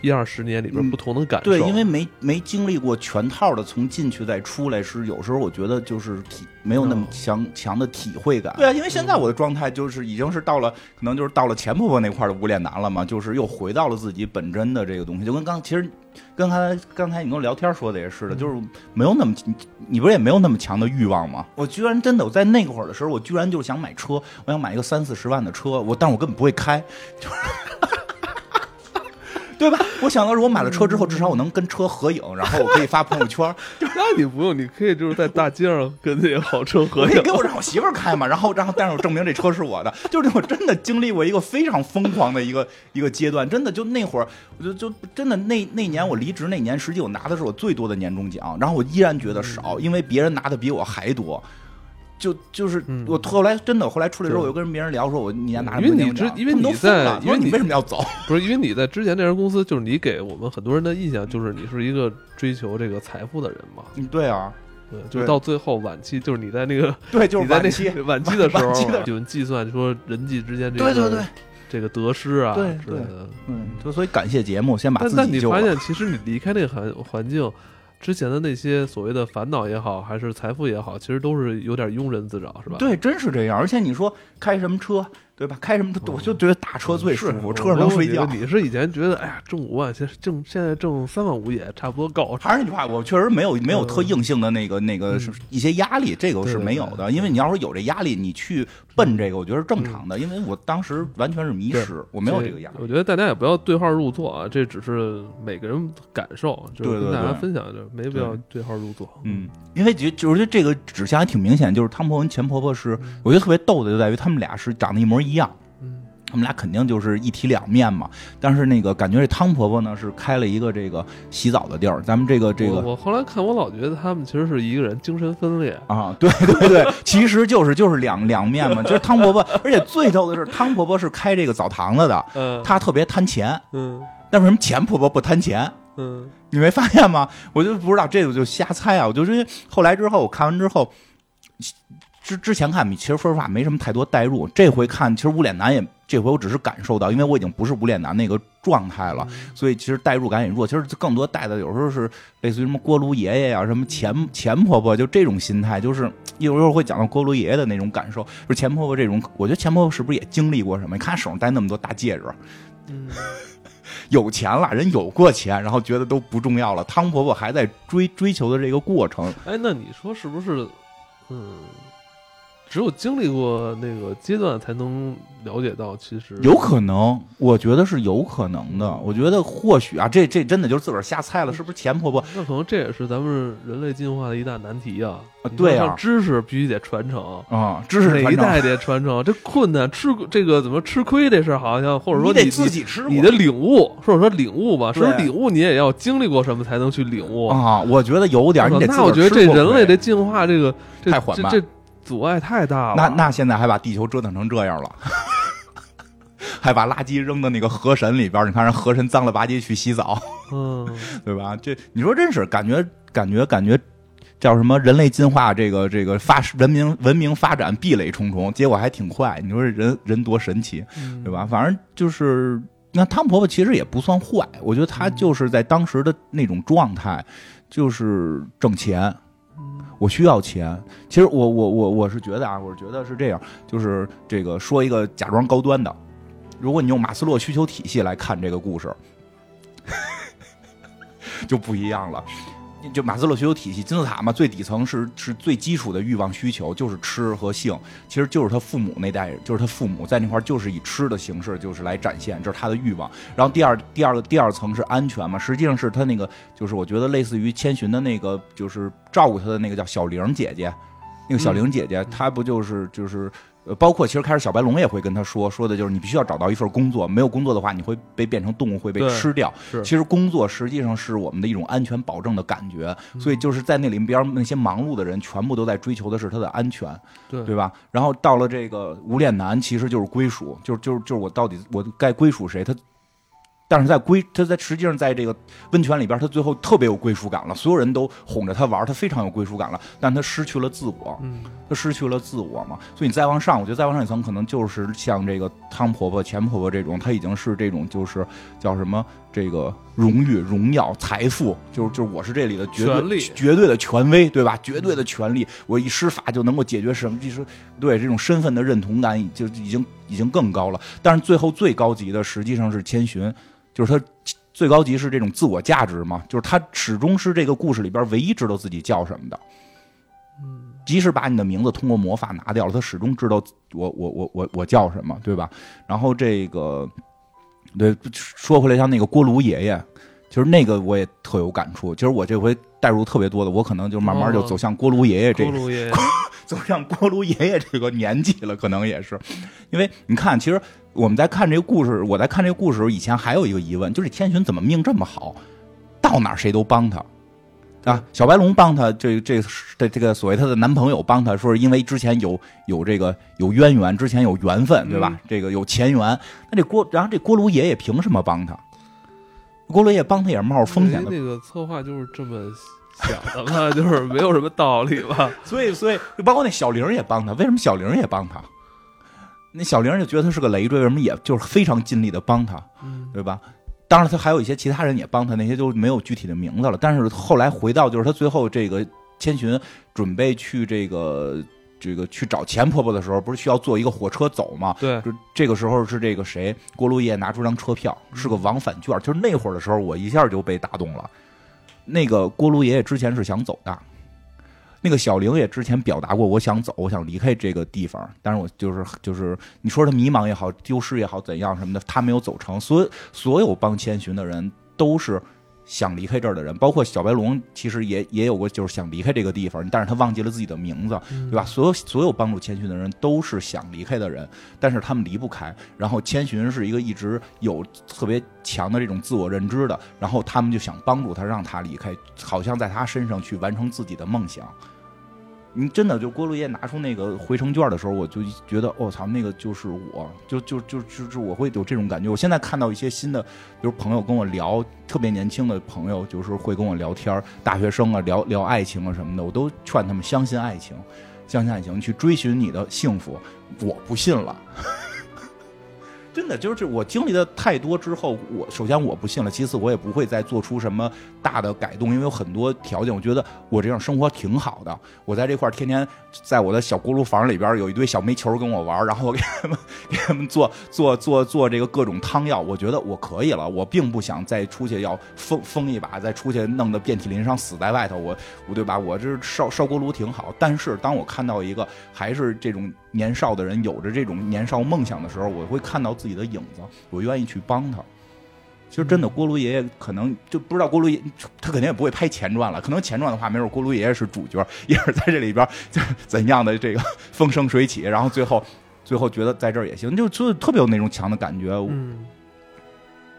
一二十年里边不同的感受、嗯、对，因为没没经历过全套的从进去再出来，是有时候我觉得就是体没有那么强、哦、强的体会感。对啊，因为现在我的状态就是已经是到了、嗯、可能就是到了前婆婆那块的无脸男了嘛，就是又回到了自己本真的这个东西，就跟刚其实跟刚才刚才你跟我聊天说的也是的、嗯、就是没有那么 你, 你不是也没有那么强的欲望吗？我居然真的我在那会儿的时候，我居然就是想买车，我想买一个三四十万的车，我但我根本不会开，就是对吧？我想到是我买了车之后，至少我能跟车合影，然后我可以发朋友圈。那你不用，你可以就是在大街上跟那些好车合影。你给我让我媳妇儿开嘛，然后然后但是我证明这车是我的。就是我真的经历过一个非常疯狂的一个一个阶段，真的就那会儿，我就就真的那那年我离职那年，实际我拿的是我最多的年终奖，然后我依然觉得少，因为别人拿的比我还多。就就是我后来真的后来出来之后，我就跟别人聊说，我你拿什么？因为你之因为你在因为你为什么要走？不是因为你在之前那家公司，就是你给我们很多人的印象就是你是一个追求这个财富的人嘛。嗯，对啊，对，就是到最后晚期，就是你在那个对，就是晚期晚期的时候，有人计算说人际之间这个对对对这个得失啊，对对，嗯，就所以感谢节目，先把自己救了。但你发现，其实你离开那个环环境。之前的那些所谓的烦恼也好，还是财富也好，其实都是有点庸人自扰，是吧？对，真是这样。而且你说开什么车，对吧？开什么车，嗯、我就觉得打车最舒服，车上能睡觉。你是以前觉得，哎呀，挣五万，现挣现在挣三万五也差不多够。还是那句话，我确实没有没有特硬性的那个、嗯、那个一些压力，这个是没有的。因为你要说有这压力，你去奔这个，我觉得是正常的。因为我当时完全是迷失，我没有这个压力。我觉得大家也不要对号入座啊，这只是每个人感受，就是跟大家分享一下。没必要对号入座，嗯，因为就就是这个指向还挺明显，就是汤婆婆跟钱婆婆是，我觉得特别逗的就在于他们俩是长得一模一样，嗯，他们俩肯定就是一体两面嘛。但是那个感觉这汤婆婆呢是开了一个这个洗澡的地儿，咱们这个这个，我, 我后来看我老觉得他们其实是一个人精神分裂啊，对对对，其实就是就是两两面嘛，就是汤婆婆，而且最逗的是汤婆婆是开这个澡堂子的，嗯，她特别贪钱，嗯，但为什么钱婆婆不贪钱？嗯，你没发现吗？我就不知道，这个就瞎猜啊。我就是后来之后，我看完之后，之之前看，其实说实话没什么太多代入。这回看，其实无脸男也，这回我只是感受到，因为我已经不是无脸男那个状态了，所以其实代入感也弱。其实更多带的有时候是类似于什么锅炉爷爷呀、啊，什么钱钱婆婆，就这种心态，就是有时候会讲到锅炉爷爷的那种感受。就是钱婆婆这种，我觉得钱婆婆是不是也经历过什么？你看手上戴那么多大戒指，嗯。有钱了，人有过钱，然后觉得都不重要了。汤婆婆还在追追求的这个过程。哎，那你说是不是？嗯，只有经历过那个阶段，才能了解到，其实有可能，我觉得是有可能的。我觉得或许啊，这这真的就是自个儿瞎猜了，是不是钱婆婆？那可能这也是咱们人类进化的一大难题啊。啊对啊，知识必须得传承啊，知识哪一代得传承，这困难吃这个怎么吃亏这事，好像或者说 你, 你得自己吃，你的领悟，或者说领悟吧，说领悟你也要经历过什么才能去领悟啊。我觉得有点，你得自那我觉得这人类的进化这个这太缓慢，这阻碍太大了。那那现在还把地球折腾成这样了。还把垃圾扔到那个河神里边，你看人河神脏了吧唧去洗澡，嗯，对吧？这你说真是感觉感觉感觉叫什么人类进化这个这个发文明文明发展壁垒重重，结果还挺快。你说人人多神奇，对吧？反正就是那汤婆婆其实也不算坏，我觉得她就是在当时的那种状态，就是挣钱。我需要钱，其实我我我我是觉得啊，我是觉得是这样，就是这个说一个假装高端的。如果你用马斯洛需求体系来看这个故事，就不一样了。就马斯洛需求体系，金字塔嘛，最底层是是最基础的欲望需求，就是吃和性，其实就是他父母那代人，就是他父母在那块就是以吃的形式就是来展现，这是他的欲望。然后第二第二个第二层是安全嘛，实际上是他那个就是我觉得类似于千寻的那个就是照顾他的那个叫小玲姐姐，那个小玲姐姐她不就是就是。呃，包括其实开始小白龙也会跟他说，说的就是你必须要找到一份工作，没有工作的话，你会被变成动物，会被吃掉。其实工作实际上是我们的一种安全保证的感觉，嗯、所以就是在那里边那些忙碌的人，全部都在追求的是他的安全，对对吧？然后到了这个无脸男，其实就是归属，就是就是就是我到底我该归属谁？他，但是在归他在实际上在这个温泉里边，他最后特别有归属感了，所有人都哄着他玩，他非常有归属感了，但他失去了自我。嗯。他失去了自我嘛，所以你再往上，我觉得再往上一层，可能就是像这个汤婆婆、钱婆婆这种，她已经是这种，就是叫什么这个荣誉、荣耀、财富，就是就是我是这里的绝对绝对的权威，对吧？绝对的权利，我一施法就能够解决什么？就是对这种身份的认同感，就已经已经更高了。但是最后最高级的实际上是千寻，就是他。最高级是这种自我价值嘛，就是他始终是这个故事里边唯一知道自己叫什么的。即使把你的名字通过魔法拿掉了，他始终知道我我我我我叫什么，对吧？然后这个，对，说回来，像那个锅炉爷爷，其实那个我也特有感触。其实我这回带入特别多的，我可能就慢慢就走向锅炉爷爷这个，哦、锅炉爷爷走向锅炉爷爷这个年纪了，可能也是，因为你看，其实我们在看这个故事，我在看这个故事时候，以前还有一个疑问，就是千寻怎么命这么好，到哪谁都帮他。啊，小白龙帮他，这这这这个所谓他的男朋友帮他，说是因为之前有有这个有渊源，之前有缘分，对吧？嗯、这个有前缘。那这锅，然后这锅炉爷爷凭什么帮他？锅炉爷爷帮他也冒风险的。那个策划就是这么想的嘛，就是没有什么道理吧？所以，所以包括那小玲也帮他，为什么小玲也帮他？那小玲就觉得他是个累赘，为什么也就是非常尽力的帮他，对吧？嗯，当然他还有一些其他人也帮他，那些就没有具体的名字了。但是后来回到就是他最后这个千寻准备去这个这个去找钱婆婆的时候，不是需要坐一个火车走吗？对，就这个时候是这个谁锅炉爷拿出张车票，是个往返券。就是那会儿的时候我一下就被打动了。那个锅炉爷爷之前是想走的，那个小玲也之前表达过我想走，我想离开这个地方，但是我就是就是你说他迷茫也好，丢失也好，怎样什么的，他没有走成。所有所有帮千寻的人都是想离开这儿的人，包括小白龙其实也也有过就是想离开这个地方，但是他忘记了自己的名字，对吧？所有所有帮助千寻的人都是想离开的人，但是他们离不开。然后千寻是一个一直有特别强的这种自我认知的，然后他们就想帮助他，让他离开，好像在他身上去完成自己的梦想。你真的就锅炉爷拿出那个回程券的时候，我就觉得哦操，那个就是我，就就就就是我会有这种感觉。我现在看到一些新的，比如朋友跟我聊，特别年轻的朋友就是会跟我聊天，大学生啊，聊聊爱情啊什么的，我都劝他们相信爱情，向下行去追寻你的幸福，我不信了。真的就是我经历的太多之后，我首先我不信了，其次我也不会再做出什么大的改动，因为有很多条件我觉得我这样生活挺好的。我在这块天天在我的小锅炉房里边有一堆小煤球跟我玩，然后我给他们给他们做做做做这个各种汤药，我觉得我可以了，我并不想再出去要疯疯一把，再出去弄得遍体鳞伤死在外头，我我对吧，我这烧烧锅炉挺好。但是当我看到一个还是这种年少的人有着这种年少梦想的时候，我会看到自己的影子，我愿意去帮他。其实真的锅炉爷爷可能就不知道，锅炉爷他肯定也不会拍前传了，可能前传的话没准锅炉爷爷是主角，也是在这里边就是怎样的这个风生水起，然后最后最后觉得在这儿也行，就就特别有那种强的感觉。嗯，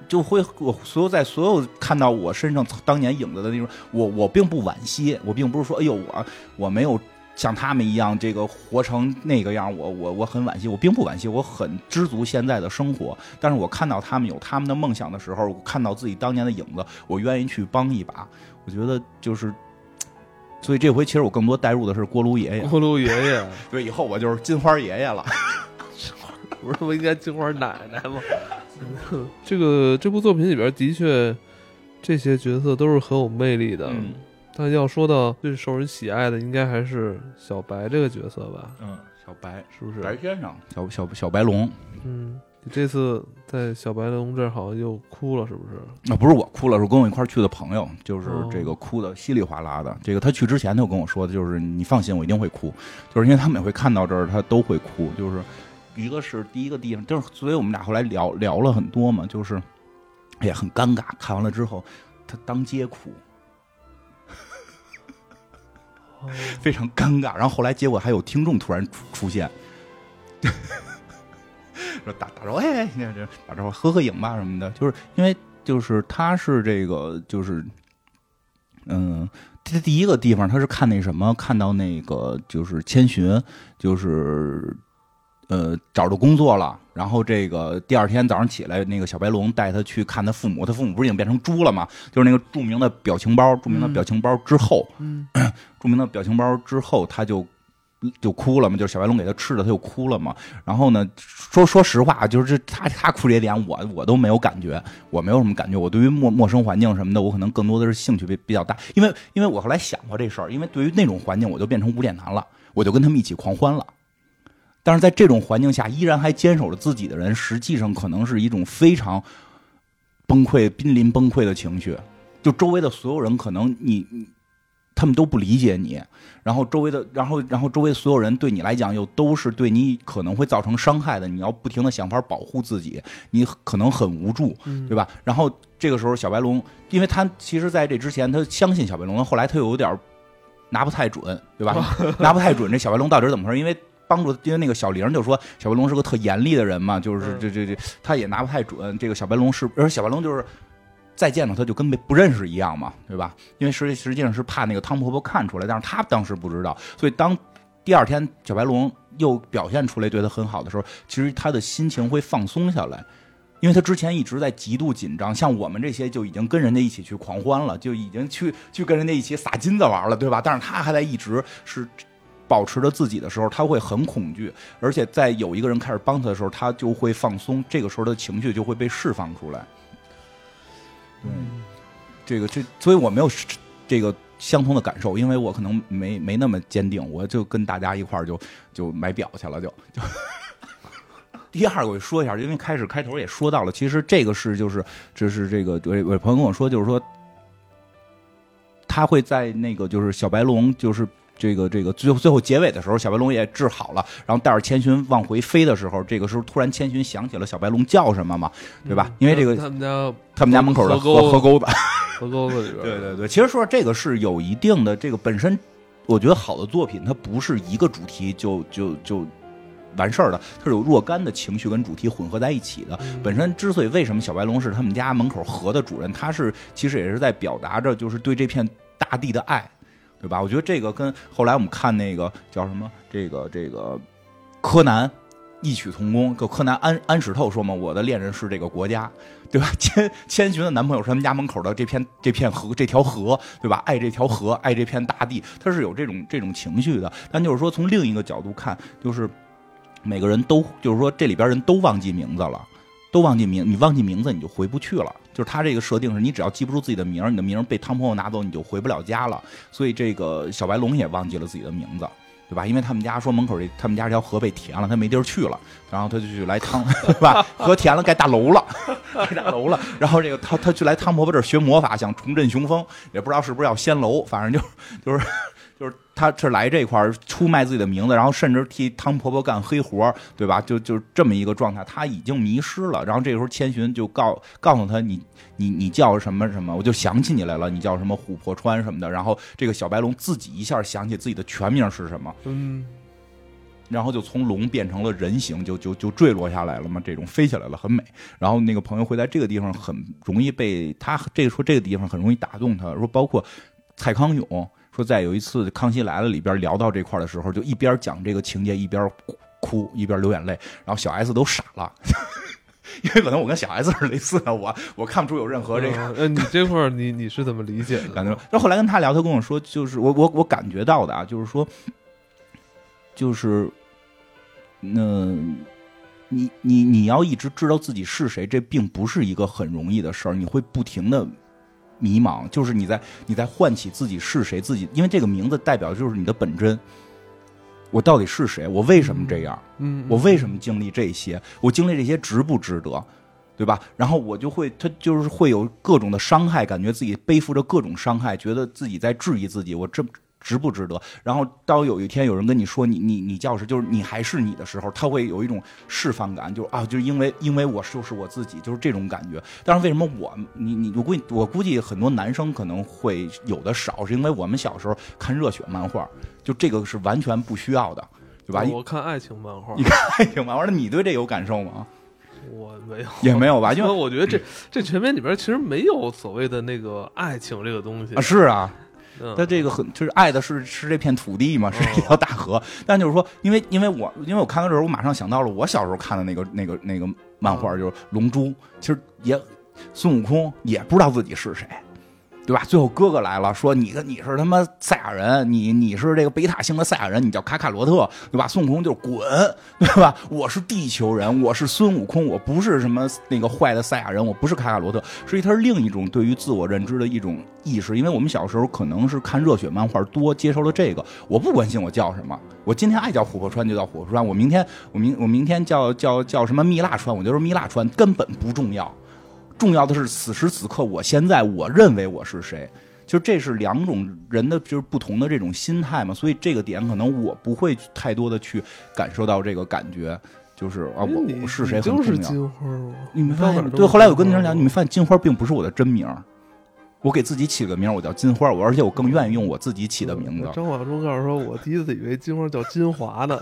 就会我所有在所有看到我身上当年影子的那种，我我并不惋惜，我并不是说哎呦我我没有像他们一样这个活成那个样，我我我很惋惜，我并不惋惜，我很知足现在的生活。但是我看到他们有他们的梦想的时候，我看到自己当年的影子，我愿意去帮一把。我觉得就是所以这回其实我更多带入的是锅炉爷爷，锅炉爷爷对，以后我就是金花爷爷了。不是我应该金花奶奶吗？这个这部作品里边的确这些角色都是很有魅力的。嗯，但要说到最受人喜爱的，应该还是小白这个角色吧。嗯，小白是不是白先生？小小小白龙。嗯，你这次在小白龙这儿好像又哭了，是不是？那、啊、不是我哭了，是跟我一块去的朋友，就是这个哭的稀里哗啦的。这个他去之前，他就跟我说的，就是你放心，我一定会哭，就是因为他每回看到这儿，他都会哭。就是一个是第一个地方，就是所以我们俩后来聊聊了很多嘛，就是哎呀很尴尬。看完了之后，他当街哭。非常尴尬，然后后来结果还有听众突然出现，说打打招呼，哎，打招呼，合合影吧什么的，就是因为就是他是这个就是，嗯，这第一个地方他是看那什么，看到那个就是千寻，就是呃找着工作了。然后这个第二天早上起来，那个小白龙带他去看他父母，他父母不是已经变成猪了吗？就是那个著名的表情包，著名的表情包之后，嗯，著名的表情包之后，他就就哭了嘛，就是小白龙给他吃的，他就哭了嘛。然后呢，说说实话，就是他他哭这点，我我都没有感觉，我没有什么感觉。我对于陌陌生环境什么的，我可能更多的是兴趣比比较大，因为因为我后来想过这事儿，因为对于那种环境，我就变成无脸男了，我就跟他们一起狂欢了。但是在这种环境下依然还坚守着自己的人，实际上可能是一种非常崩溃、濒临崩溃的情绪。就周围的所有人可能你他们都不理解你，然后周围的然后然后周围所有人对你来讲又都是对你可能会造成伤害的，你要不停的想法保护自己，你可能很无助，对吧？然后这个时候小白龙，因为他其实在这之前他相信小白龙，后来他又有点拿不太准，对吧？拿不太准这小白龙到底怎么回事，因为帮助，因为那个小玲就说小白龙是个特严厉的人嘛，就是这这这，他也拿不太准这个小白龙是，而小白龙就是再见到他就跟没不认识一样嘛，对吧？因为实实际上是怕那个汤婆婆看出来，但是他当时不知道，所以当第二天小白龙又表现出来对他很好的时候，其实他的心情会放松下来。因为他之前一直在极度紧张，像我们这些就已经跟人家一起去狂欢了，就已经去去跟人家一起撒金子玩了，对吧？但是他还在一直是保持着自己的时候，他会很恐惧，而且在有一个人开始帮他的时候，他就会放松，这个时候的情绪就会被释放出来。嗯，这个这，所以我没有这个相同的感受，因为我可能没没那么坚定，我就跟大家一块儿就就买表去了，就就。第二个我说一下，因为开始开头也说到了，其实这个是就是就是这个我我朋友跟我说，就是说他会在那个就是小白龙就是。这个这个最后最后结尾的时候，小白龙也治好了，然后带着千寻往回飞的时候，这个时候突然千寻想起了小白龙叫什么嘛，对吧？因为这个、嗯、他们家他们家门口的河河沟子，河沟子里边。对对对，其实说这个是有一定的这个本身，我觉得好的作品它不是一个主题就就就完事儿的，它是有若干的情绪跟主题混合在一起的。嗯、本身之所以为什么小白龙是他们家门口河的主人，他是其实也是在表达着就是对这片大地的爱。对吧？我觉得这个跟后来我们看那个叫什么，这个这个柯南，异曲同工。就柯南安安史透说嘛，我的恋人是这个国家，对吧？千千寻的男朋友是他们家门口的这片这片河这条河，对吧？爱这条河，爱这片大地，他是有这种这种情绪的。但就是说，从另一个角度看，就是每个人都就是说这里边人都忘记名字了。都忘记名，你忘记名字你就回不去了。就是他这个设定是你只要记不住自己的名，你的名被汤婆婆拿走，你就回不了家了。所以这个小白龙也忘记了自己的名字，对吧？因为他们家说门口这他们家这条河被填了，他没地儿去了，然后他就去来汤，对吧？河填了，盖大楼了，盖大楼了。然后这个他他去来汤婆婆这儿学魔法，想重振雄风，也不知道是不是要掀楼，反正就就是。就是他是来这块出卖自己的名字，然后甚至替汤婆婆干黑活，对吧？就就这么一个状态，他已经迷失了。然后这个时候千寻就告告诉他，你你你叫什么什么，我就想起你来了，你叫什么琥珀川什么的。然后这个小白龙自己一下想起自己的全名是什么，嗯，然后就从龙变成了人形，就就就坠落下来了嘛，这种飞起来了，很美。然后那个朋友会在这个地方很容易被他这个说这个地方很容易打动他，说包括蔡康永。说在有一次康熙来了里边聊到这块的时候，就一边讲这个情节一边哭一边流眼泪，然后小 S 都傻了。因为可能我跟小 S 是类似的，我我看不出有任何这个。呃、嗯，你这会儿你你是怎么理解的？感觉，然后后来跟他聊，他跟我说，就是我我我感觉到的啊，就是说，就是，嗯、呃。你你你要一直知道自己是谁，这并不是一个很容易的事儿，你会不停的。迷茫，就是你在你在唤起自己是谁，自己因为这个名字代表的就是你的本真。我到底是谁？我为什么这样？嗯，我为什么经历这些？我经历这些值不值得？对吧？然后我就会，他就是会有各种的伤害，感觉自己背负着各种伤害，觉得自己在质疑自己，我这值不值得？然后到有一天有人跟你说你你你叫是就是你还是你的时候，他会有一种释放感，就是啊，就是因为因为我就是我自己，就是这种感觉。但是为什么我你你我估计我估计很多男生可能会有的少，是因为我们小时候看热血漫画，就这个是完全不需要的，对吧？我看爱情漫画，你看爱情漫画，你对这有感受吗？我没有，也没有吧，因为我觉得这、嗯、这全面里边其实没有所谓的那个爱情这个东西啊，是啊。他这个很就是爱的是是这片土地嘛，是这条大河。但就是说，因为因为我因为我看到这时候，我马上想到了我小时候看的那个那个那个漫画，就是《龙珠》。其实也孙悟空也不知道自己是谁，对吧？最后哥哥来了，说你你是他妈赛亚人，你你是这个贝塔星的赛亚人，你叫卡卡罗特，对吧？孙悟空就滚，对吧？我是地球人，我是孙悟空，我不是什么那个坏的赛亚人，我不是卡卡罗特。所以它是另一种对于自我认知的一种意识，因为我们小时候可能是看热血漫画多，接受了这个。我不关心我叫什么，我今天爱叫琥珀川就叫琥珀川，我明天我明我明天叫叫叫什么蜜蜡川，我就是蜜蜡川，根本不重要。重要的是此时此刻，我现在我认为我是谁，就这是两种人的就是不同的这种心态嘛，所以这个点可能我不会太多的去感受到这个感觉，就是啊，我是谁很重要。就是金花，你没发现？对，后来我跟你讲，你没发现金花并不是我的真名，我给自己起个名，我叫金花，我而且我更愿意用我自己起的名字。张广忠告诉说，我第一次以为金花叫金华呢，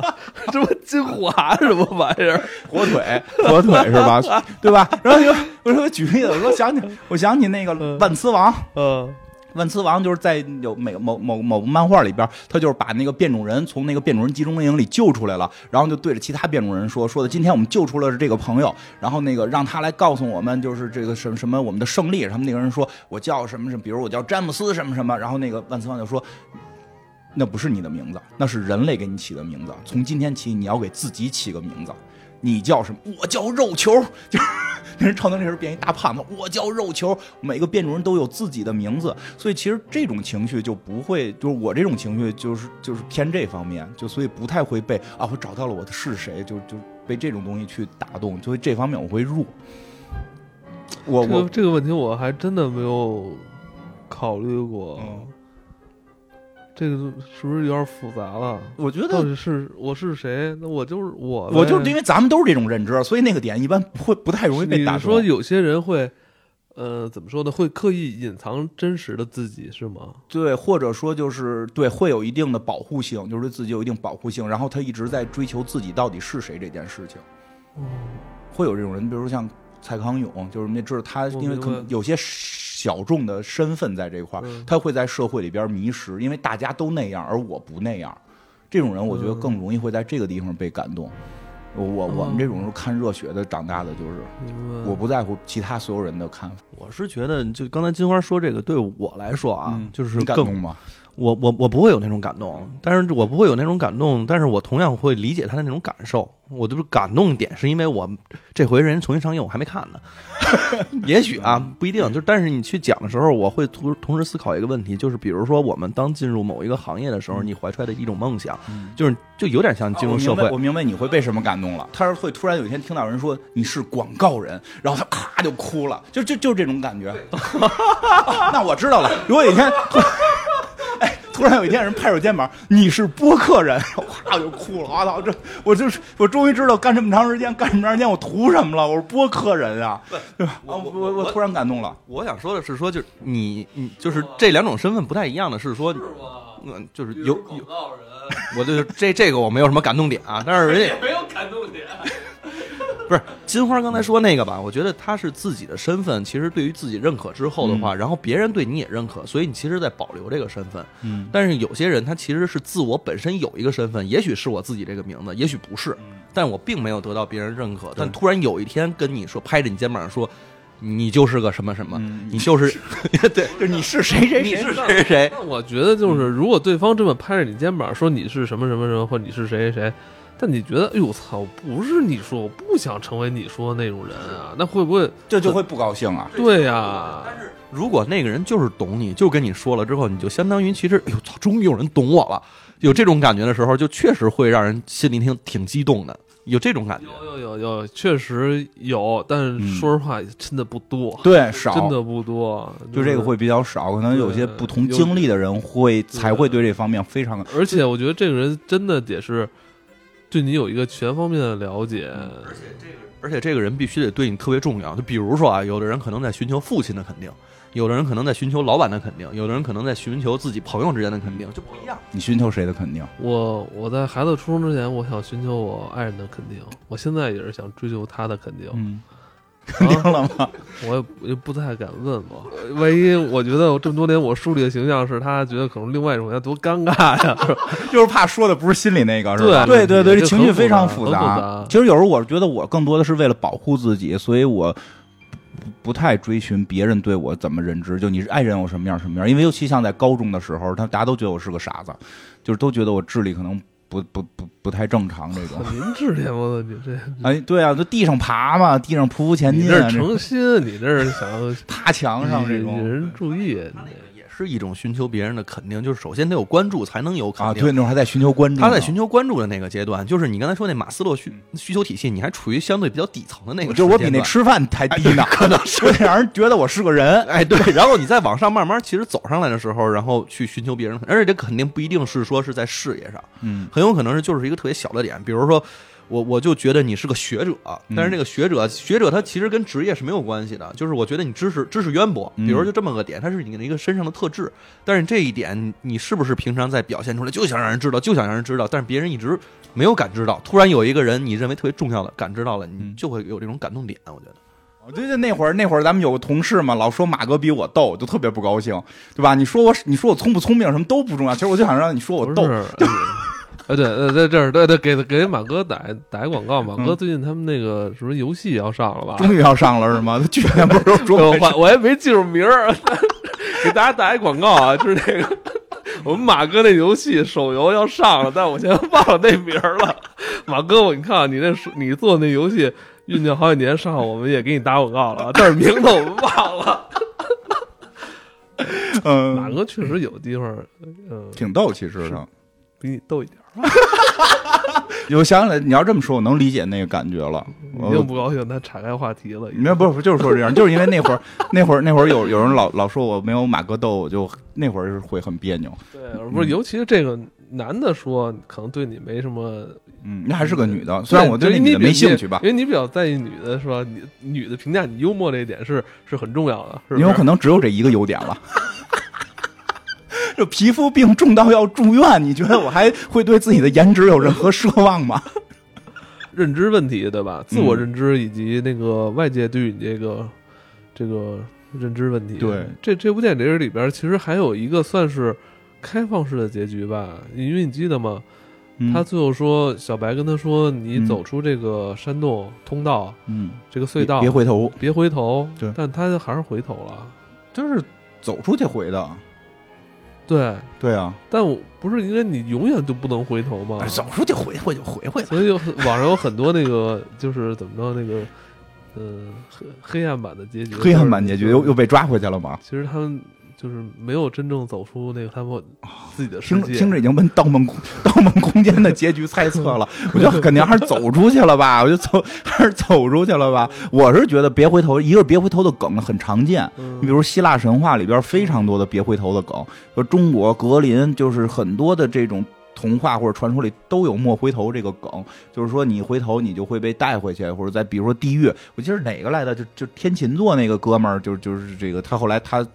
什么金华什么玩意儿，火腿，火腿是吧？对吧？然后就我说举例子，我说想起我想起那个万磁王，嗯。嗯万磁王就是在有某某某某漫画里边，他就是把那个变种人从那个变种人集中营里救出来了，然后就对着其他变种人说说的，今天我们救出了这个朋友，然后那个让他来告诉我们就是这个什么什么我们的胜利。他们那个人说我叫什么什么，比如我叫詹姆斯什么什么，然后那个万磁王就说那不是你的名字，那是人类给你起的名字，从今天起你要给自己起个名字，你叫什么？我叫肉球，就是那人超能力时变一大胖子，我叫肉球。每个变种人都有自己的名字，所以其实这种情绪就不会，就是我这种情绪就是就是偏这方面，就所以不太会被啊，我找到了我的是谁，就就被这种东西去打动，所以这方面我会入。我、这个、我这个问题我还真的没有考虑过。嗯，这个是不是有点复杂了？我觉得到底是我是谁？那我就是我，我就是因为咱们都是这种认知，所以那个点一般不会不太容易被打中。你说有些人会，呃，怎么说呢？会刻意隐藏真实的自己是吗？对，或者说就是对，会有一定的保护性，就是自己有一定保护性，然后他一直在追求自己到底是谁这件事情。嗯，会有这种人，比如说像蔡康永，就是那知道他，因为可能有些小众的身份在这块儿，他会在社会里边迷失，因为大家都那样，而我不那样。这种人，我觉得更容易会在这个地方被感动。我我们这种是看热血的长大的，就是我不在乎其他所有人的看法。我是觉得，就刚才金花说这个，对我来说啊，嗯、就是更感动吗？我我我不会有那种感动，但是我不会有那种感动，但是我同样会理解他的那种感受。我就是感动点，是因为我这回人重新上映，我还没看呢。也许啊，不一定。就是但是你去讲的时候，我会同同时思考一个问题，就是比如说我们当进入某一个行业的时候，你怀揣的一种梦想，就是就有点像进入社会。哦、我, 明我明白你会被什么感动了。他是会突然有一天听到人说你是广告人，然后他咔就哭了，就就就这种感觉。哦、那我知道了。如果有一天。突然有一天，人拍着肩膀：“你是播客人！”哇，我就哭了。我操，这我就是我终于知道干这么长时间，干这么长时间，我图什么了？我是播客人啊！对吧？我我我突然感动了。我想说的是说，说就是你你就是这两种身份不太一样的是说，嗯，就是有广告人。我就是这这个我没有什么感动点啊，但是人家也没有感动点。不是金花刚才说那个吧，我觉得他是自己的身份，其实对于自己认可之后的话、嗯、然后别人对你也认可，所以你其实在保留这个身份。嗯，但是有些人他其实是自我本身有一个身份，也许是我自己这个名字，也许不是，但我并没有得到别人认可，但突然有一天跟你说，拍着你肩膀说你就是个什么什么、嗯、你就是对，就是你是谁谁谁是谁谁。我觉得就是如果对方这么拍着你肩膀说你是什么什么什么或者你是谁谁谁，但你觉得，哎呦，操，不是你说，我不想成为你说的那种人啊，那会不会这就会不高兴啊？对呀、啊。但是如果那个人就是懂你，就跟你说了之后，你就相当于其实，哎呦，操，终于有人懂我了，有这种感觉的时候，就确实会让人心里挺挺激动的，有这种感觉。有有有有，确实有，但是说实话，嗯、真的不多，对，少，真的不多，就是、就这个会比较少，可能有些不同经历的人会才会对这方面非常。而且我觉得这个人真的也是。对你有一个全方面的了解、嗯，而且这个，而且这个人必须得对你特别重要。就比如说啊，有的人可能在寻求父亲的肯定，有的人可能在寻求老板的肯定，有的人可能在寻求自己朋友之间的肯定，就不一样。你寻求谁的肯定？我我在孩子出生之前，我想寻求我爱人的肯定，我现在也是想追求他的肯定。嗯，肯定了吗？我也不太敢问吧。万一我觉得我这么多年我树立的形象是他觉得可能另外一种，他多尴尬呀、啊！就是怕说的不是心里那个，是吧？对对对，这情绪非常复杂。其实有时候我觉得我更多的是为了保护自己，所以我不太追寻别人对我怎么认知。就你是爱人我什么样什么样，因为尤其像在高中的时候，他大家都觉得我是个傻子，就是都觉得我智力可能。不不不不太正常这种，您智力吗？你这哎，对啊，就地上爬嘛，地上匍匐前进、啊。你这诚心，你这是想爬墙上这种。人注意，也是一种寻求别人的肯定，就是首先得有关注，才能有肯定。啊，对，那种还在寻求关注，他在寻求关注的那个阶段，就是你刚才说那马斯洛需需求体系，你还处于相对比较底层的那个。就是我比那吃饭还低呢，哎、可能是我得让人觉得我是个人。哎，对，然后你再往上慢慢，其实走上来的时候，然后去寻求别人，而且这肯定不一定是说是在事业上，嗯。很有可能是就是一个特别小的点，比如说我我就觉得你是个学者，但是这个学者、嗯、学者他其实跟职业是没有关系的，就是我觉得你知识知识渊博，比如说就这么个点，它是你的一个身上的特质，但是这一点你是不是平常在表现出来，就想让人知道，就想让人知道，但是别人一直没有感知到，突然有一个人你认为特别重要的感知到了，你就会有这种感动点，我觉得。我觉得那会儿，那会儿咱们有个同事嘛，老说马哥比我逗，就特别不高兴，对吧？你说我，你说我聪不聪明，什么都不重要，其实我就想让你说我逗。哎，对，呃，在这儿，对对，给给马哥打打广告。马哥最近他们那个什么游戏要上了吧？终于要上了是吗？他居然不是说我我还没记住名儿，给大家打一广告啊，就是那个我们马哥那游戏手游要上了，但我现在忘了那名儿了。马哥，我你看你那你做那游戏酝酿好几年上，我们也给你打广告了，但是名字我们忘了。嗯，马哥确实有地方，嗯，挺逗，其实上比你逗一点。有想起来，你要这么说，我能理解那个感觉了。我又不高兴，他岔开话题了。没有，不是，就是说这样，就是因为那会儿，那会儿，那会儿有有人老老说我没有马哥逗，我就那会儿会很别扭。对，不是，尤其是这个男的说，可能对你没什么。嗯，那还是个女的，虽然我对你没兴趣吧，因为你比较在意女的，是吧？你女的评价你幽默这一点是是很重要的，是吧？因为可能只有这一个优点了。这皮肤病重到要住院，你觉得我还会对自己的颜值有任何奢望吗？认知问题，对吧？自我认知以及那个外界对于你这个这个认知问题。对，这这部电影里边其实还有一个算是开放式的结局吧，因为你记得吗？嗯、他最后说小白跟他说你走出这个山洞、嗯、通道嗯，这个隧道别回头别回头对，但他还是回头了，就是走出去回的，对对啊，但我不是应该你永远就不能回头吗？走出去回回就回回，所以就网上有很多那个就是怎么着那个嗯、呃，黑暗版的结局，黑暗版结局又又被抓回去了嘛。其实他们就是没有真正走出那个他们自己的世界，听听着已经奔盗梦盗梦空间的结局猜测了。我觉得肯定还是走出去了吧，我就走还是走出去了吧。我是觉得别回头，一个是别回头的梗很常见，你比如希腊神话里边非常多的别回头的梗，说中国格林就是很多的这种。童话或者传说里都有莫回头这个梗，就是说你回头你就会被带回去，或者在比如说地狱，我记得哪个来的就就天琴座那个哥们儿，就是就是这个他后来他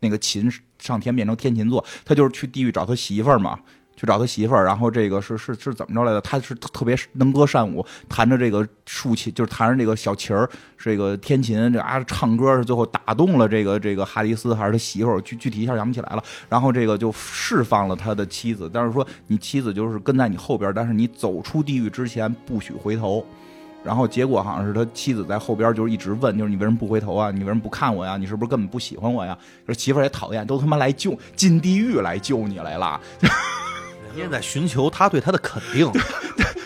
那个琴上天变成天琴座，他就是去地狱找他媳妇儿嘛，去找他媳妇儿，然后这个是是是怎么着来的？他是特别能歌善舞，弹着这个竖琴，就是弹着这个小琴儿，这个天琴这啊唱歌是最后打动了这个这个哈迪斯还是他媳妇儿，具具体一下想不起来了。然后这个就释放了他的妻子，但是说你妻子就是跟在你后边，但是你走出地狱之前不许回头。然后结果好像是他妻子在后边就是一直问，就是你为什么不回头啊？你为什么不看我呀？你是不是根本不喜欢我呀？就是媳妇儿也讨厌，都他妈来救进地狱来救你来了。人家在寻求他对他的肯定，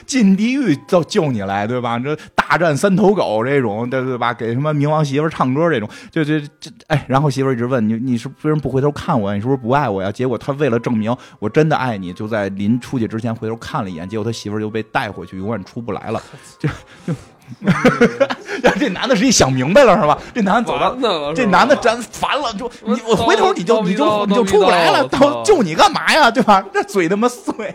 进地狱到救你来，对吧？这大战三头狗这种，对对吧？给什么冥王媳妇唱歌这种，就这这哎，然后媳妇一直问你，你是为什么不回头看我呀？你是不是不爱我呀？结果他为了证明我真的爱你，就在临出去之前回头看了一眼，结果他媳妇就被带回去，永远出不来了。就就。这男的是一想明白了是吧？这男的走到，这男的咱烦了，就你我回头你就你就你就出不来了，到救你干嘛呀？对吧？这嘴那么碎，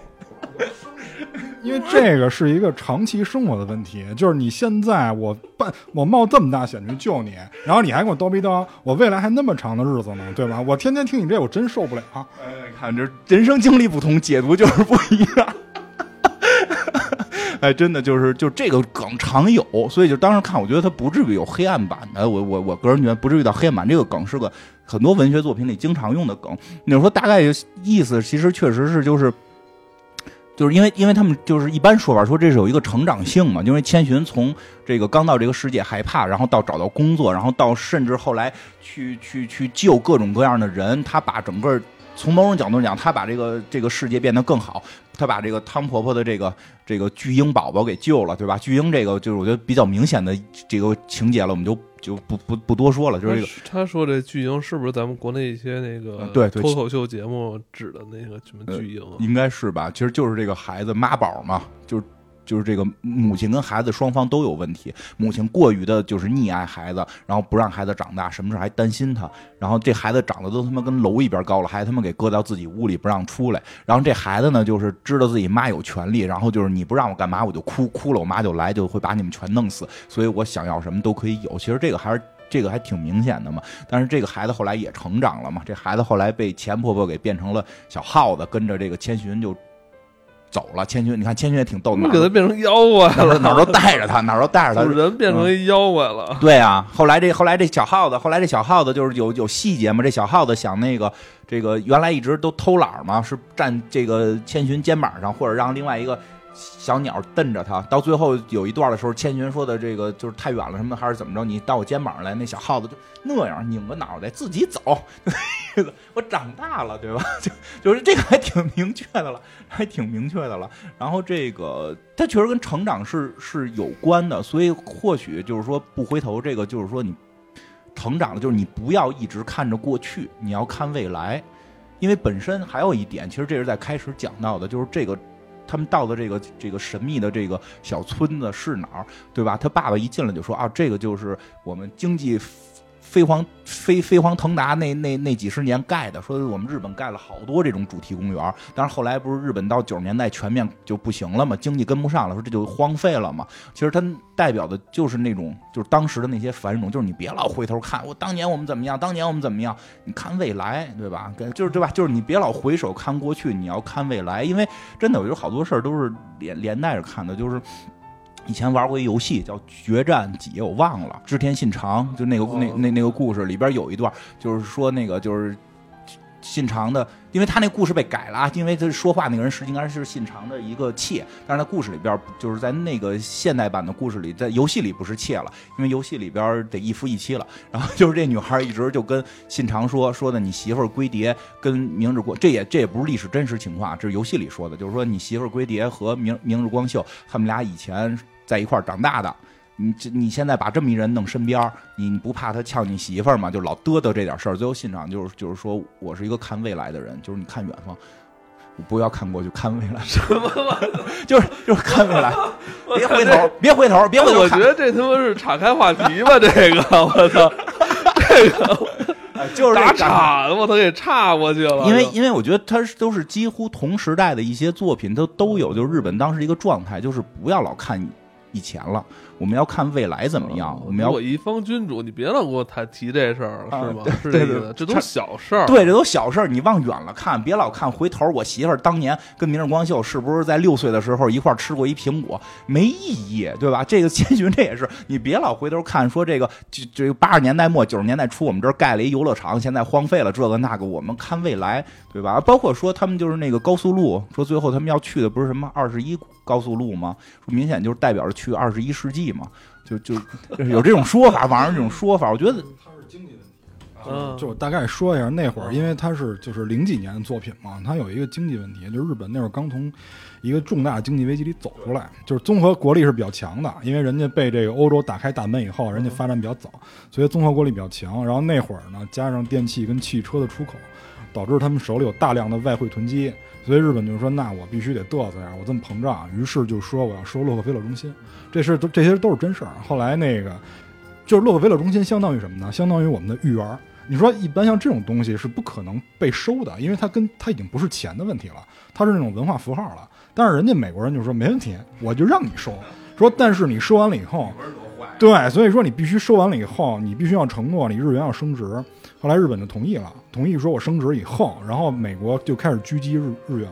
因为这个是一个长期生活的问题，就是你现在我办我冒这么大险去救你，然后你还给我叨逼叨，我未来还那么长的日子呢，对吧？我天天听你这，我真受不了。哎，看这人生经历不同，解读就是不一样。哎，真的就是就这个梗常有，所以就当时看，我觉得它不至于有黑暗版的。我我我个人觉得不至于到黑暗版，这个梗是个很多文学作品里经常用的梗。你说大概意思，其实确实是就是就是因为因为他们就是一般说法说这是有一个成长性嘛，因为千寻从这个刚到这个世界害怕，然后到找到工作，然后到甚至后来去去去救各种各样的人，他把整个。从某种角度讲，他把这个这个世界变得更好，他把这个汤婆婆的这个这个巨婴宝宝给救了，对吧？巨婴这个就是我觉得比较明显的这个情节了，我们就就不不不多说了。就是这个他说这巨婴是不是咱们国内一些那个对脱口秀节目指的那个什么巨婴、啊嗯嗯？应该是吧？其实就是这个孩子妈宝嘛，就是。就是这个母亲跟孩子双方都有问题，母亲过于的就是溺爱孩子，然后不让孩子长大，什么事还担心他，然后这孩子长得都他妈跟楼一边高了，还他妈给搁到自己屋里不让出来，然后这孩子呢就是知道自己妈有权利，然后就是你不让我干嘛我就哭，哭了我妈就来就会把你们全弄死，所以我想要什么都可以有，其实这个还是这个还挺明显的嘛，但是这个孩子后来也成长了嘛，这孩子后来被钱婆婆给变成了小耗子，跟着这个千寻就走了，千寻，你看千寻也挺逗的，给他变成妖怪了，哪儿都带着他，哪儿都带着他，人变成一妖怪了。嗯、对啊，后来这后来这小耗子，后来这小耗子就是有有细节嘛，这小耗子想那个这个原来一直都偷懒嘛，是站这个千寻肩膀上，或者让另外一个小鸟瞪着他。到最后有一段的时候，千寻说的这个就是太远了，什么还是怎么着，你到我肩膀上来，那小耗子就那样拧个脑袋自己走。我长大了，对吧？就就是这个还挺明确的了，还挺明确的了。然后这个它确实跟成长是是有关的，所以或许就是说不回头，这个就是说你成长了，就是你不要一直看着过去，你要看未来。因为本身还有一点，其实这是在开始讲到的，就是这个他们到的这个这个神秘的这个小村子是哪儿，对吧？他爸爸一进来就说啊，这个就是我们经济。飞黄飞飞黄腾达那那那几十年盖的，说我们日本盖了好多这种主题公园，但是后来不是日本到九十年代全面就不行了嘛，经济跟不上了，说这就荒废了嘛。其实它代表的就是那种就是当时的那些繁荣，就是你别老回头看我当年我们怎么样，当年我们怎么样，你看未来，对吧？就是对吧？就是你别老回首看过去，你要看未来，因为真的我觉得好多事儿都是连连带着看的，就是。以前玩过一游戏叫《决战几》，我忘了，织田信长就那个那那那个故事里边有一段，就是说那个就是信长的，因为他那故事被改了啊，因为他说话那个人实际应该是信长的一个妾，但是他故事里边就是在那个现代版的故事里，在游戏里不是妾了，因为游戏里边得一夫一妻了。然后就是这女孩一直就跟信长说说的，你媳妇龟蝶跟明日光，这也这也不是历史真实情况，这是游戏里说的，就是说你媳妇龟蝶和明明日光秀他们俩以前在一块长大的。你你现在把这么一人弄身边，你你不怕他呛你媳妇儿吗？就老嘚嘚这点事儿。最后信长就是就是说我是一个看未来的人，就是你看远方，我不要看过去，看未来。什么就是就是看未来，别回头，别回头，别回头。我觉得这他妈是岔开话题吧，这个我操，这个。就是打岔，我都给岔过去了。因为因为我觉得它都是几乎同时代的一些作品，都都有。就是日本当时一个状态，就是不要老看以前了，我们要看未来怎么样。我们要我一方君主，你别老给我谈提这事儿了，啊、是吗？是这个，这都小事儿。对，这都小事儿，你往远了看，别老看回头。我媳妇儿当年跟明日光秀是不是在六岁的时候一块吃过一苹果？没意义，对吧？这个千寻这也是，你别老回头看，说这个就就八十年代末九十年代初，我们这儿盖了一游乐场，现在荒废了，这个那个，我们看未来，对吧？包括说他们就是那个高速路，说最后他们要去的不是什么二十一高速路吗？说明显就是代表着去二十一世纪嘛。就就有这种说法，网上这种说法，我觉得他是经济问题。就大概说一下那会儿，因为他是就是零几年的作品嘛，他有一个经济问题，就是日本那会儿刚从一个重大经济危机里走出来，就是综合国力是比较强的，因为人家被这个欧洲打开大门以后，人家发展比较早，所以综合国力比较强。然后那会儿呢，加上电器跟汽车的出口，导致他们手里有大量的外汇囤积，所以日本就说那我必须得嘚瑟呀，我这么膨胀，于是就说我要收洛克菲勒中心，这事这些都是真事儿。后来那个就是洛克菲勒中心相当于什么呢？相当于我们的御园。你说一般像这种东西是不可能被收的，因为它跟它已经不是钱的问题了，它是那种文化符号了。但是人家美国人就说没问题，我就让你收，说但是你收完了以后，对，所以说你必须收完了以后，你必须要承诺你日元要升值。后来日本就同意了，同意说我升值以后，然后美国就开始狙击日日元，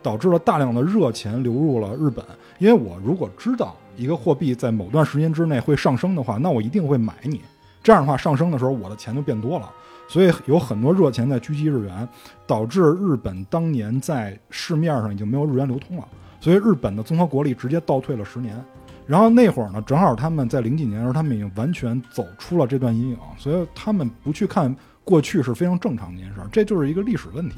导致了大量的热钱流入了日本。因为我如果知道一个货币在某段时间之内会上升的话，那我一定会买你。这样的话，上升的时候我的钱就变多了，所以有很多热钱在狙击日元，导致日本当年在市面上已经没有日元流通了，所以日本的综合国力直接倒退了十年。然后那会儿呢，正好他们在零几年的时候，他们已经完全走出了这段阴影，所以他们不去看过去是非常正常的一件事，这就是一个历史问题。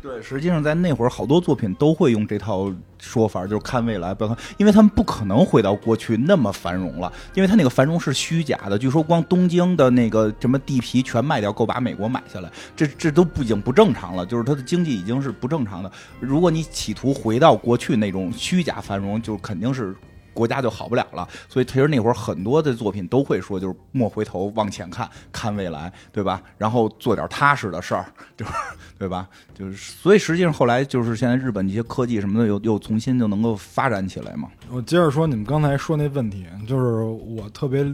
对，实际上在那会儿好多作品都会用这套说法，就是看未来，不要看，因为他们不可能回到过去那么繁荣了，因为他那个繁荣是虚假的。据说光东京的那个什么地皮全卖掉，够把美国买下来，这这都不已经不正常了，就是他的经济已经是不正常的。如果你企图回到过去那种虚假繁荣，就肯定是国家就好不了了。所以其实那会儿很多的作品都会说，就是莫回头，往前看，看未来，对吧？然后做点踏实的事儿，就是对吧？就是所以实际上后来就是现在日本这些科技什么的又又重新就能够发展起来嘛。我接着说你们刚才说那问题，就是我特别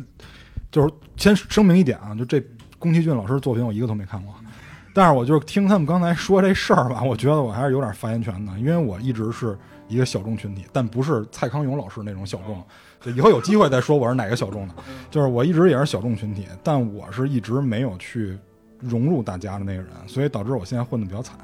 就是先声明一点啊，就这宫崎骏老师作品我一个都没看过，但是我就是听他们刚才说这事儿吧，我觉得我还是有点发言权的，因为我一直是一个小众群体，但不是蔡康永老师那种小众，以后有机会再说我是哪个小众的，就是我一直也是小众群体，但我是一直没有去融入大家的那个人，所以导致我现在混得比较惨。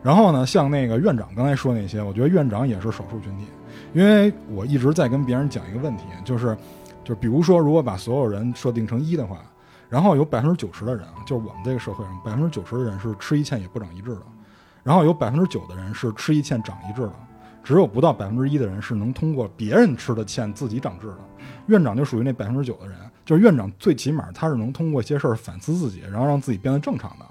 然后呢，像那个院长刚才说那些，我觉得院长也是少数群体，因为我一直在跟别人讲一个问题，就是就比如说如果把所有人设定成一的话，然后有 百分之九十 的人，就是我们这个社会上 百分之九十 的人是吃一堑也不长一智的，然后有 百分之九 的人是吃一堑长一智的，只有不到 百分之一 的人是能通过别人吃的堑自己长智的。院长就属于那 百分之九 的人，就是院长最起码他是能通过一些事儿反思自己，然后让自己变得正常的，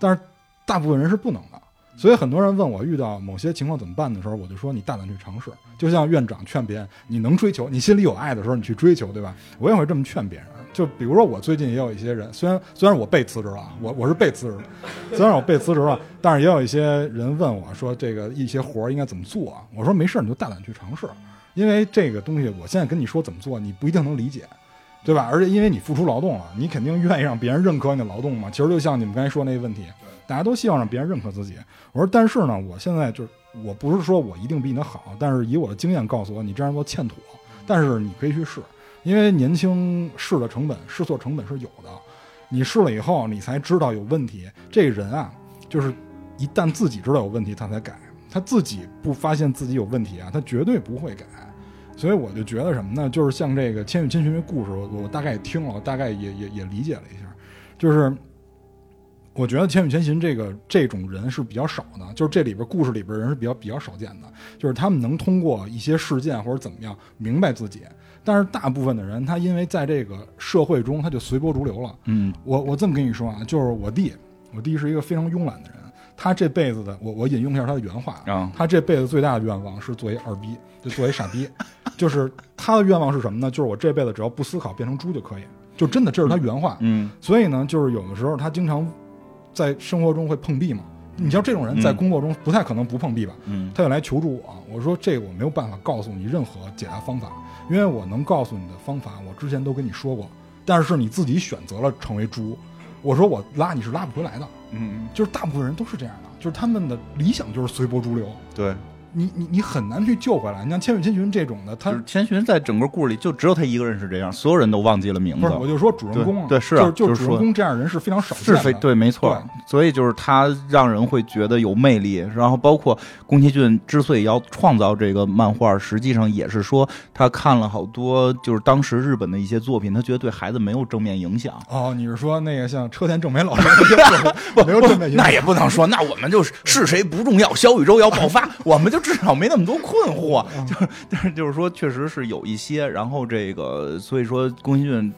但是大部分人是不能的。所以很多人问我遇到某些情况怎么办的时候，我就说你大胆去尝试，就像院长劝别人你能追求，你心里有爱的时候你去追求，对吧？我也会这么劝别人。就比如说我最近也有一些人，虽然虽然我被辞职了，我我是被辞职的，虽然我被辞职了，但是也有一些人问我说这个一些活应该怎么做，我说没事，你就大胆去尝试，因为这个东西我现在跟你说怎么做你不一定能理解，对吧？而且因为你付出劳动了，你肯定愿意让别人认可你的劳动嘛。其实就像你们刚才说那个问题，大家都希望让别人认可自己。我说，但是呢，我现在就是，我不是说我一定比你的好，但是以我的经验告诉我，你这样做欠妥。但是你可以去试，因为年轻试的成本、试错成本是有的。你试了以后，你才知道有问题。这个人啊，就是一旦自己知道有问题他才改，他自己不发现自己有问题啊，他绝对不会改。所以我就觉得什么呢，就是像这个《千与千寻》的故事，我大概也听了，大概也也也理解了一下，就是我觉得《千与千寻》这个这种人是比较少的，就是这里边故事里边人是比较比较少见的，就是他们能通过一些事件或者怎么样明白自己，但是大部分的人他因为在这个社会中他就随波逐流了。嗯，我我这么跟你说啊，就是我弟，我弟是一个非常慵懒的人。他这辈子的，我我引用一下他的原话、哦、他这辈子最大的愿望是作为二逼，就作为傻逼就是他的愿望是什么呢，就是我这辈子只要不思考变成猪就可以，就真的这是他原话。 嗯, 嗯所以呢就是有的时候他经常在生活中会碰壁嘛，你像这种人在工作中不太可能不碰壁吧。嗯，他就来求助我，我说这个我没有办法告诉你任何解答方法，因为我能告诉你的方法我之前都跟你说过，但是你自己选择了成为猪，我说我拉你是拉不回来的。嗯，就是大部分人都是这样的，就是他们的理想就是随波逐流。对，你你你很难去救回来。你像千与千寻这种的，他、就是、千寻在整个故事里就只有他一个人是这样，所有人都忘记了名字。不是，我就说主人公啊，对，对是啊，就就是主人公这样人是非常少见的，是非对，没错。所以就是他让人会觉得有魅力。然后包括宫崎骏之所以要创造这个漫画，实际上也是说他看了好多就是当时日本的一些作品，他觉得对孩子没有正面影响。哦，你是说那个像车田正美老师没有正面影响？那也不能说，那我们就是是谁不重要，小宇宙要爆发，我们就。至少没那么多困惑，就是但是就是说，确实是有一些。然后这个，所以说宫崎骏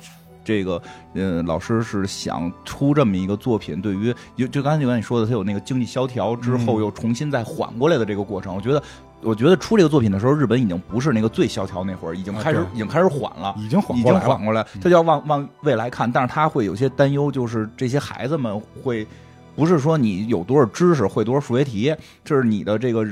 这个呃老师是想出这么一个作品，对于就就刚才就跟你说的，他有那个经济萧条之后又重新再缓过来的这个过程，我觉得。我觉得出这个作品的时候，日本已经不是那个最萧条那会儿，已经开始、啊、已经开始缓了，已经缓已经缓过来，他就要往往未来看，但是他会有些担忧，就是这些孩子们会不是说你有多少知识，会多少数学题，这是你的这个。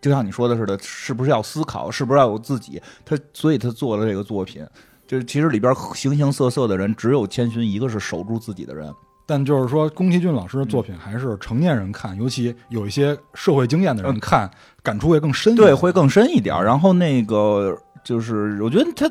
就像你说的似的，是不是要思考，是不是要有自己，他所以他做了这个作品，就是其实里边形形色色的人，只有千寻一个是守住自己的人。但就是说宫崎骏老师的作品还是成年人看、嗯、尤其有一些社会经验的人看、嗯、感触会更深，对，会更深一点。然后那个就是我觉得他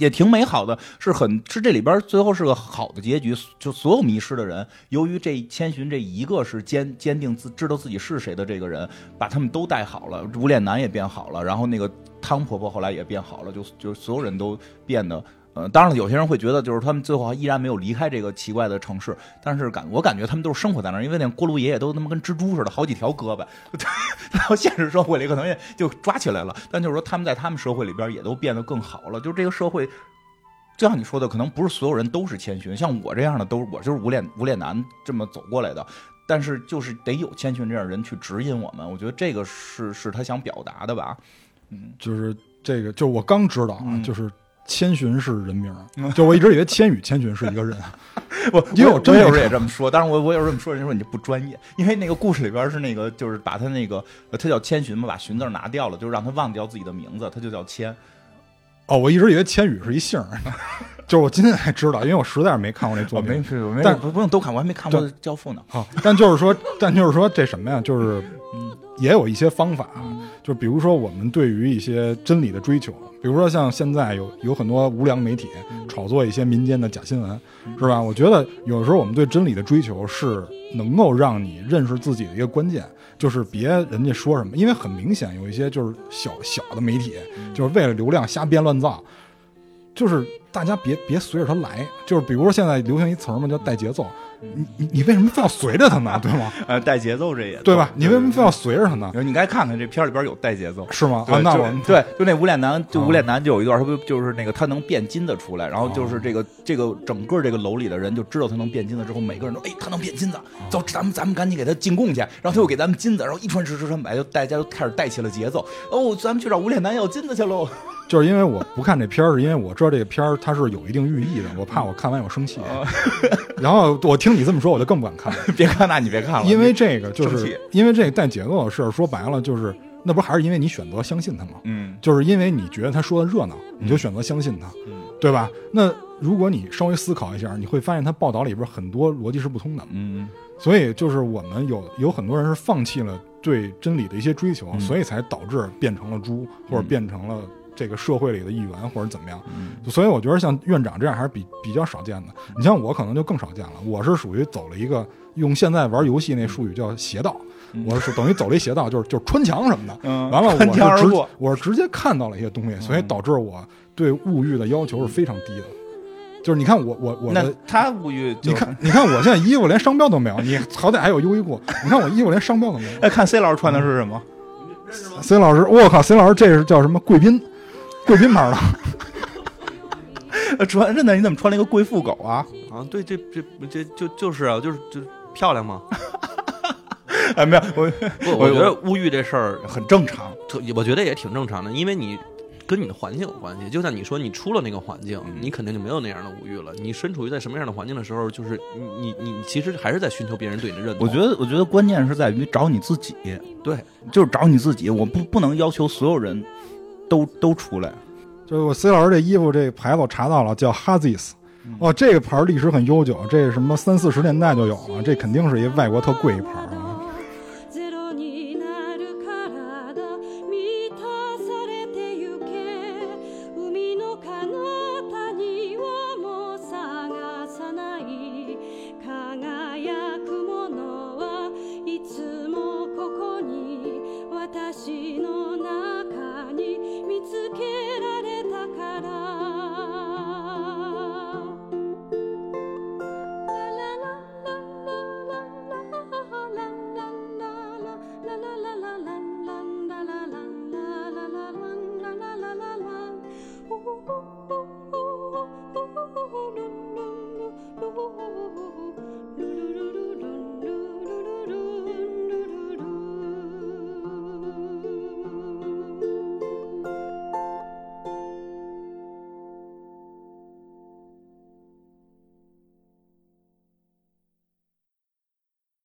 也挺美好的，是很是这里边最后是个好的结局，就所有迷失的人，由于这千寻这一个是坚坚定自知道自己是谁的这个人，把他们都带好了，无脸男也变好了，然后那个汤婆婆后来也变好了，就就所有人都变得呃，当然了，有些人会觉得就是他们最后依然没有离开这个奇怪的城市，但是感我感觉他们都是生活在那儿，因为那锅炉爷爷都他妈跟蜘蛛似的，好几条胳膊，到现实社会里可能也就抓起来了。但就是说他们在他们社会里边也都变得更好了，就是这个社会，就像你说的，可能不是所有人都是千寻，像我这样的都是我就是无脸无脸男这么走过来的。但是就是得有千寻这样的人去指引我们，我觉得这个是是他想表达的吧。嗯，就是这个，就是我刚知道啊，嗯、就是。千寻是人名，就我一直以为千与千寻是一个人，我因为我真有时也这么说，但是我我有时候这么说，人说你不专业，因为那个故事里边是那个就是把他那个他叫千寻嘛，把寻字拿掉了，就让他忘掉自己的名字，他就叫千。哦，我一直以为千羽是一姓，就是我今天才知道，因为我实在是没看过这作品，哦、没没但不用都看，我还没看过《教父》呢。啊，但就是说，但就是说这什么呀，就是也有一些方法，就比如说我们对于一些真理的追求。比如说像现在有有很多无良媒体炒作一些民间的假新闻，是吧？我觉得有时候我们对真理的追求是能够让你认识自己的一个关键，就是别人家说什么，因为很明显有一些就是小小的媒体就是为了流量瞎编乱造，就是大家别别随着它来，就是比如说现在流行一词嘛，叫带节奏。你你你为什么非要随着他呢？对吗？呃，带节奏这也对吧？你为什么非要随着他呢？你该看看这片里边有带节奏是吗？啊，那我对，就那无脸男，就无脸男就有一段，他不就是那个他能变金的出来，然后就是这个这个整个这个楼里的人就知道他能变金的之后，每个人都哎他能变金子，走，咱们咱们赶紧给他进贡去，然后他又给咱们金子，然后一传十十传百，就大家都开始带起了节奏。哦，咱们去找无脸男要金子去喽。就是因为我不看这片儿，是因为我知道这个片儿它是有一定寓意的，我怕我看完我生气。然后我听你这么说，我就更不敢看了。别看那你别看了，因为这个就是因为这个带节奏的事，说白了就是那不还是因为你选择相信他吗？嗯，就是因为你觉得他说的热闹，你就选择相信他，嗯、对吧？那如果你稍微思考一下，你会发现他报道里边很多逻辑是不通的。嗯，所以就是我们有有很多人是放弃了对真理的一些追求，嗯、所以才导致变成了猪或者变成了。这个社会里的一员或者怎么样，所以我觉得像院长这样还是比比较少见的。你像我可能就更少见了，我是属于走了一个用现在玩游戏那术语叫邪道，我是等于走了一邪道，就是就是穿墙什么的。完了，我是直我是直接看到了一些东西，所以导致我对物欲的要求是非常低的。就是你看我我我的他物欲，你看你看我现在衣服连商标都没有，你好歹还有优衣库，你看我衣服连商标都没有。哎，看 C 老师穿的是什么？C 老师，我靠 ，C 老师这是叫什么贵宾，贵宾牌的。穿真的，你怎么穿了一个贵妇狗啊？啊，对，这这这就就是啊，就是就漂亮吗？哎，没有，我我, 我觉得物欲这事儿很正常，我觉得也挺正常的，因为你跟你的环境有关系。就像你说，你出了那个环境，你肯定就没有那样的物欲了。你身处于在什么样的环境的时候，就是你你你其实还是在寻求别人对你的认同。我觉得，我觉得关键是在于找你自己。对，就是找你自己。我不不能要求所有人都都出来。就是我 C 老师这衣服这牌子我查到了，叫 HaziS。哦，这个牌历史很悠久，这什么三四十年代就有了，这肯定是一外国特贵一牌。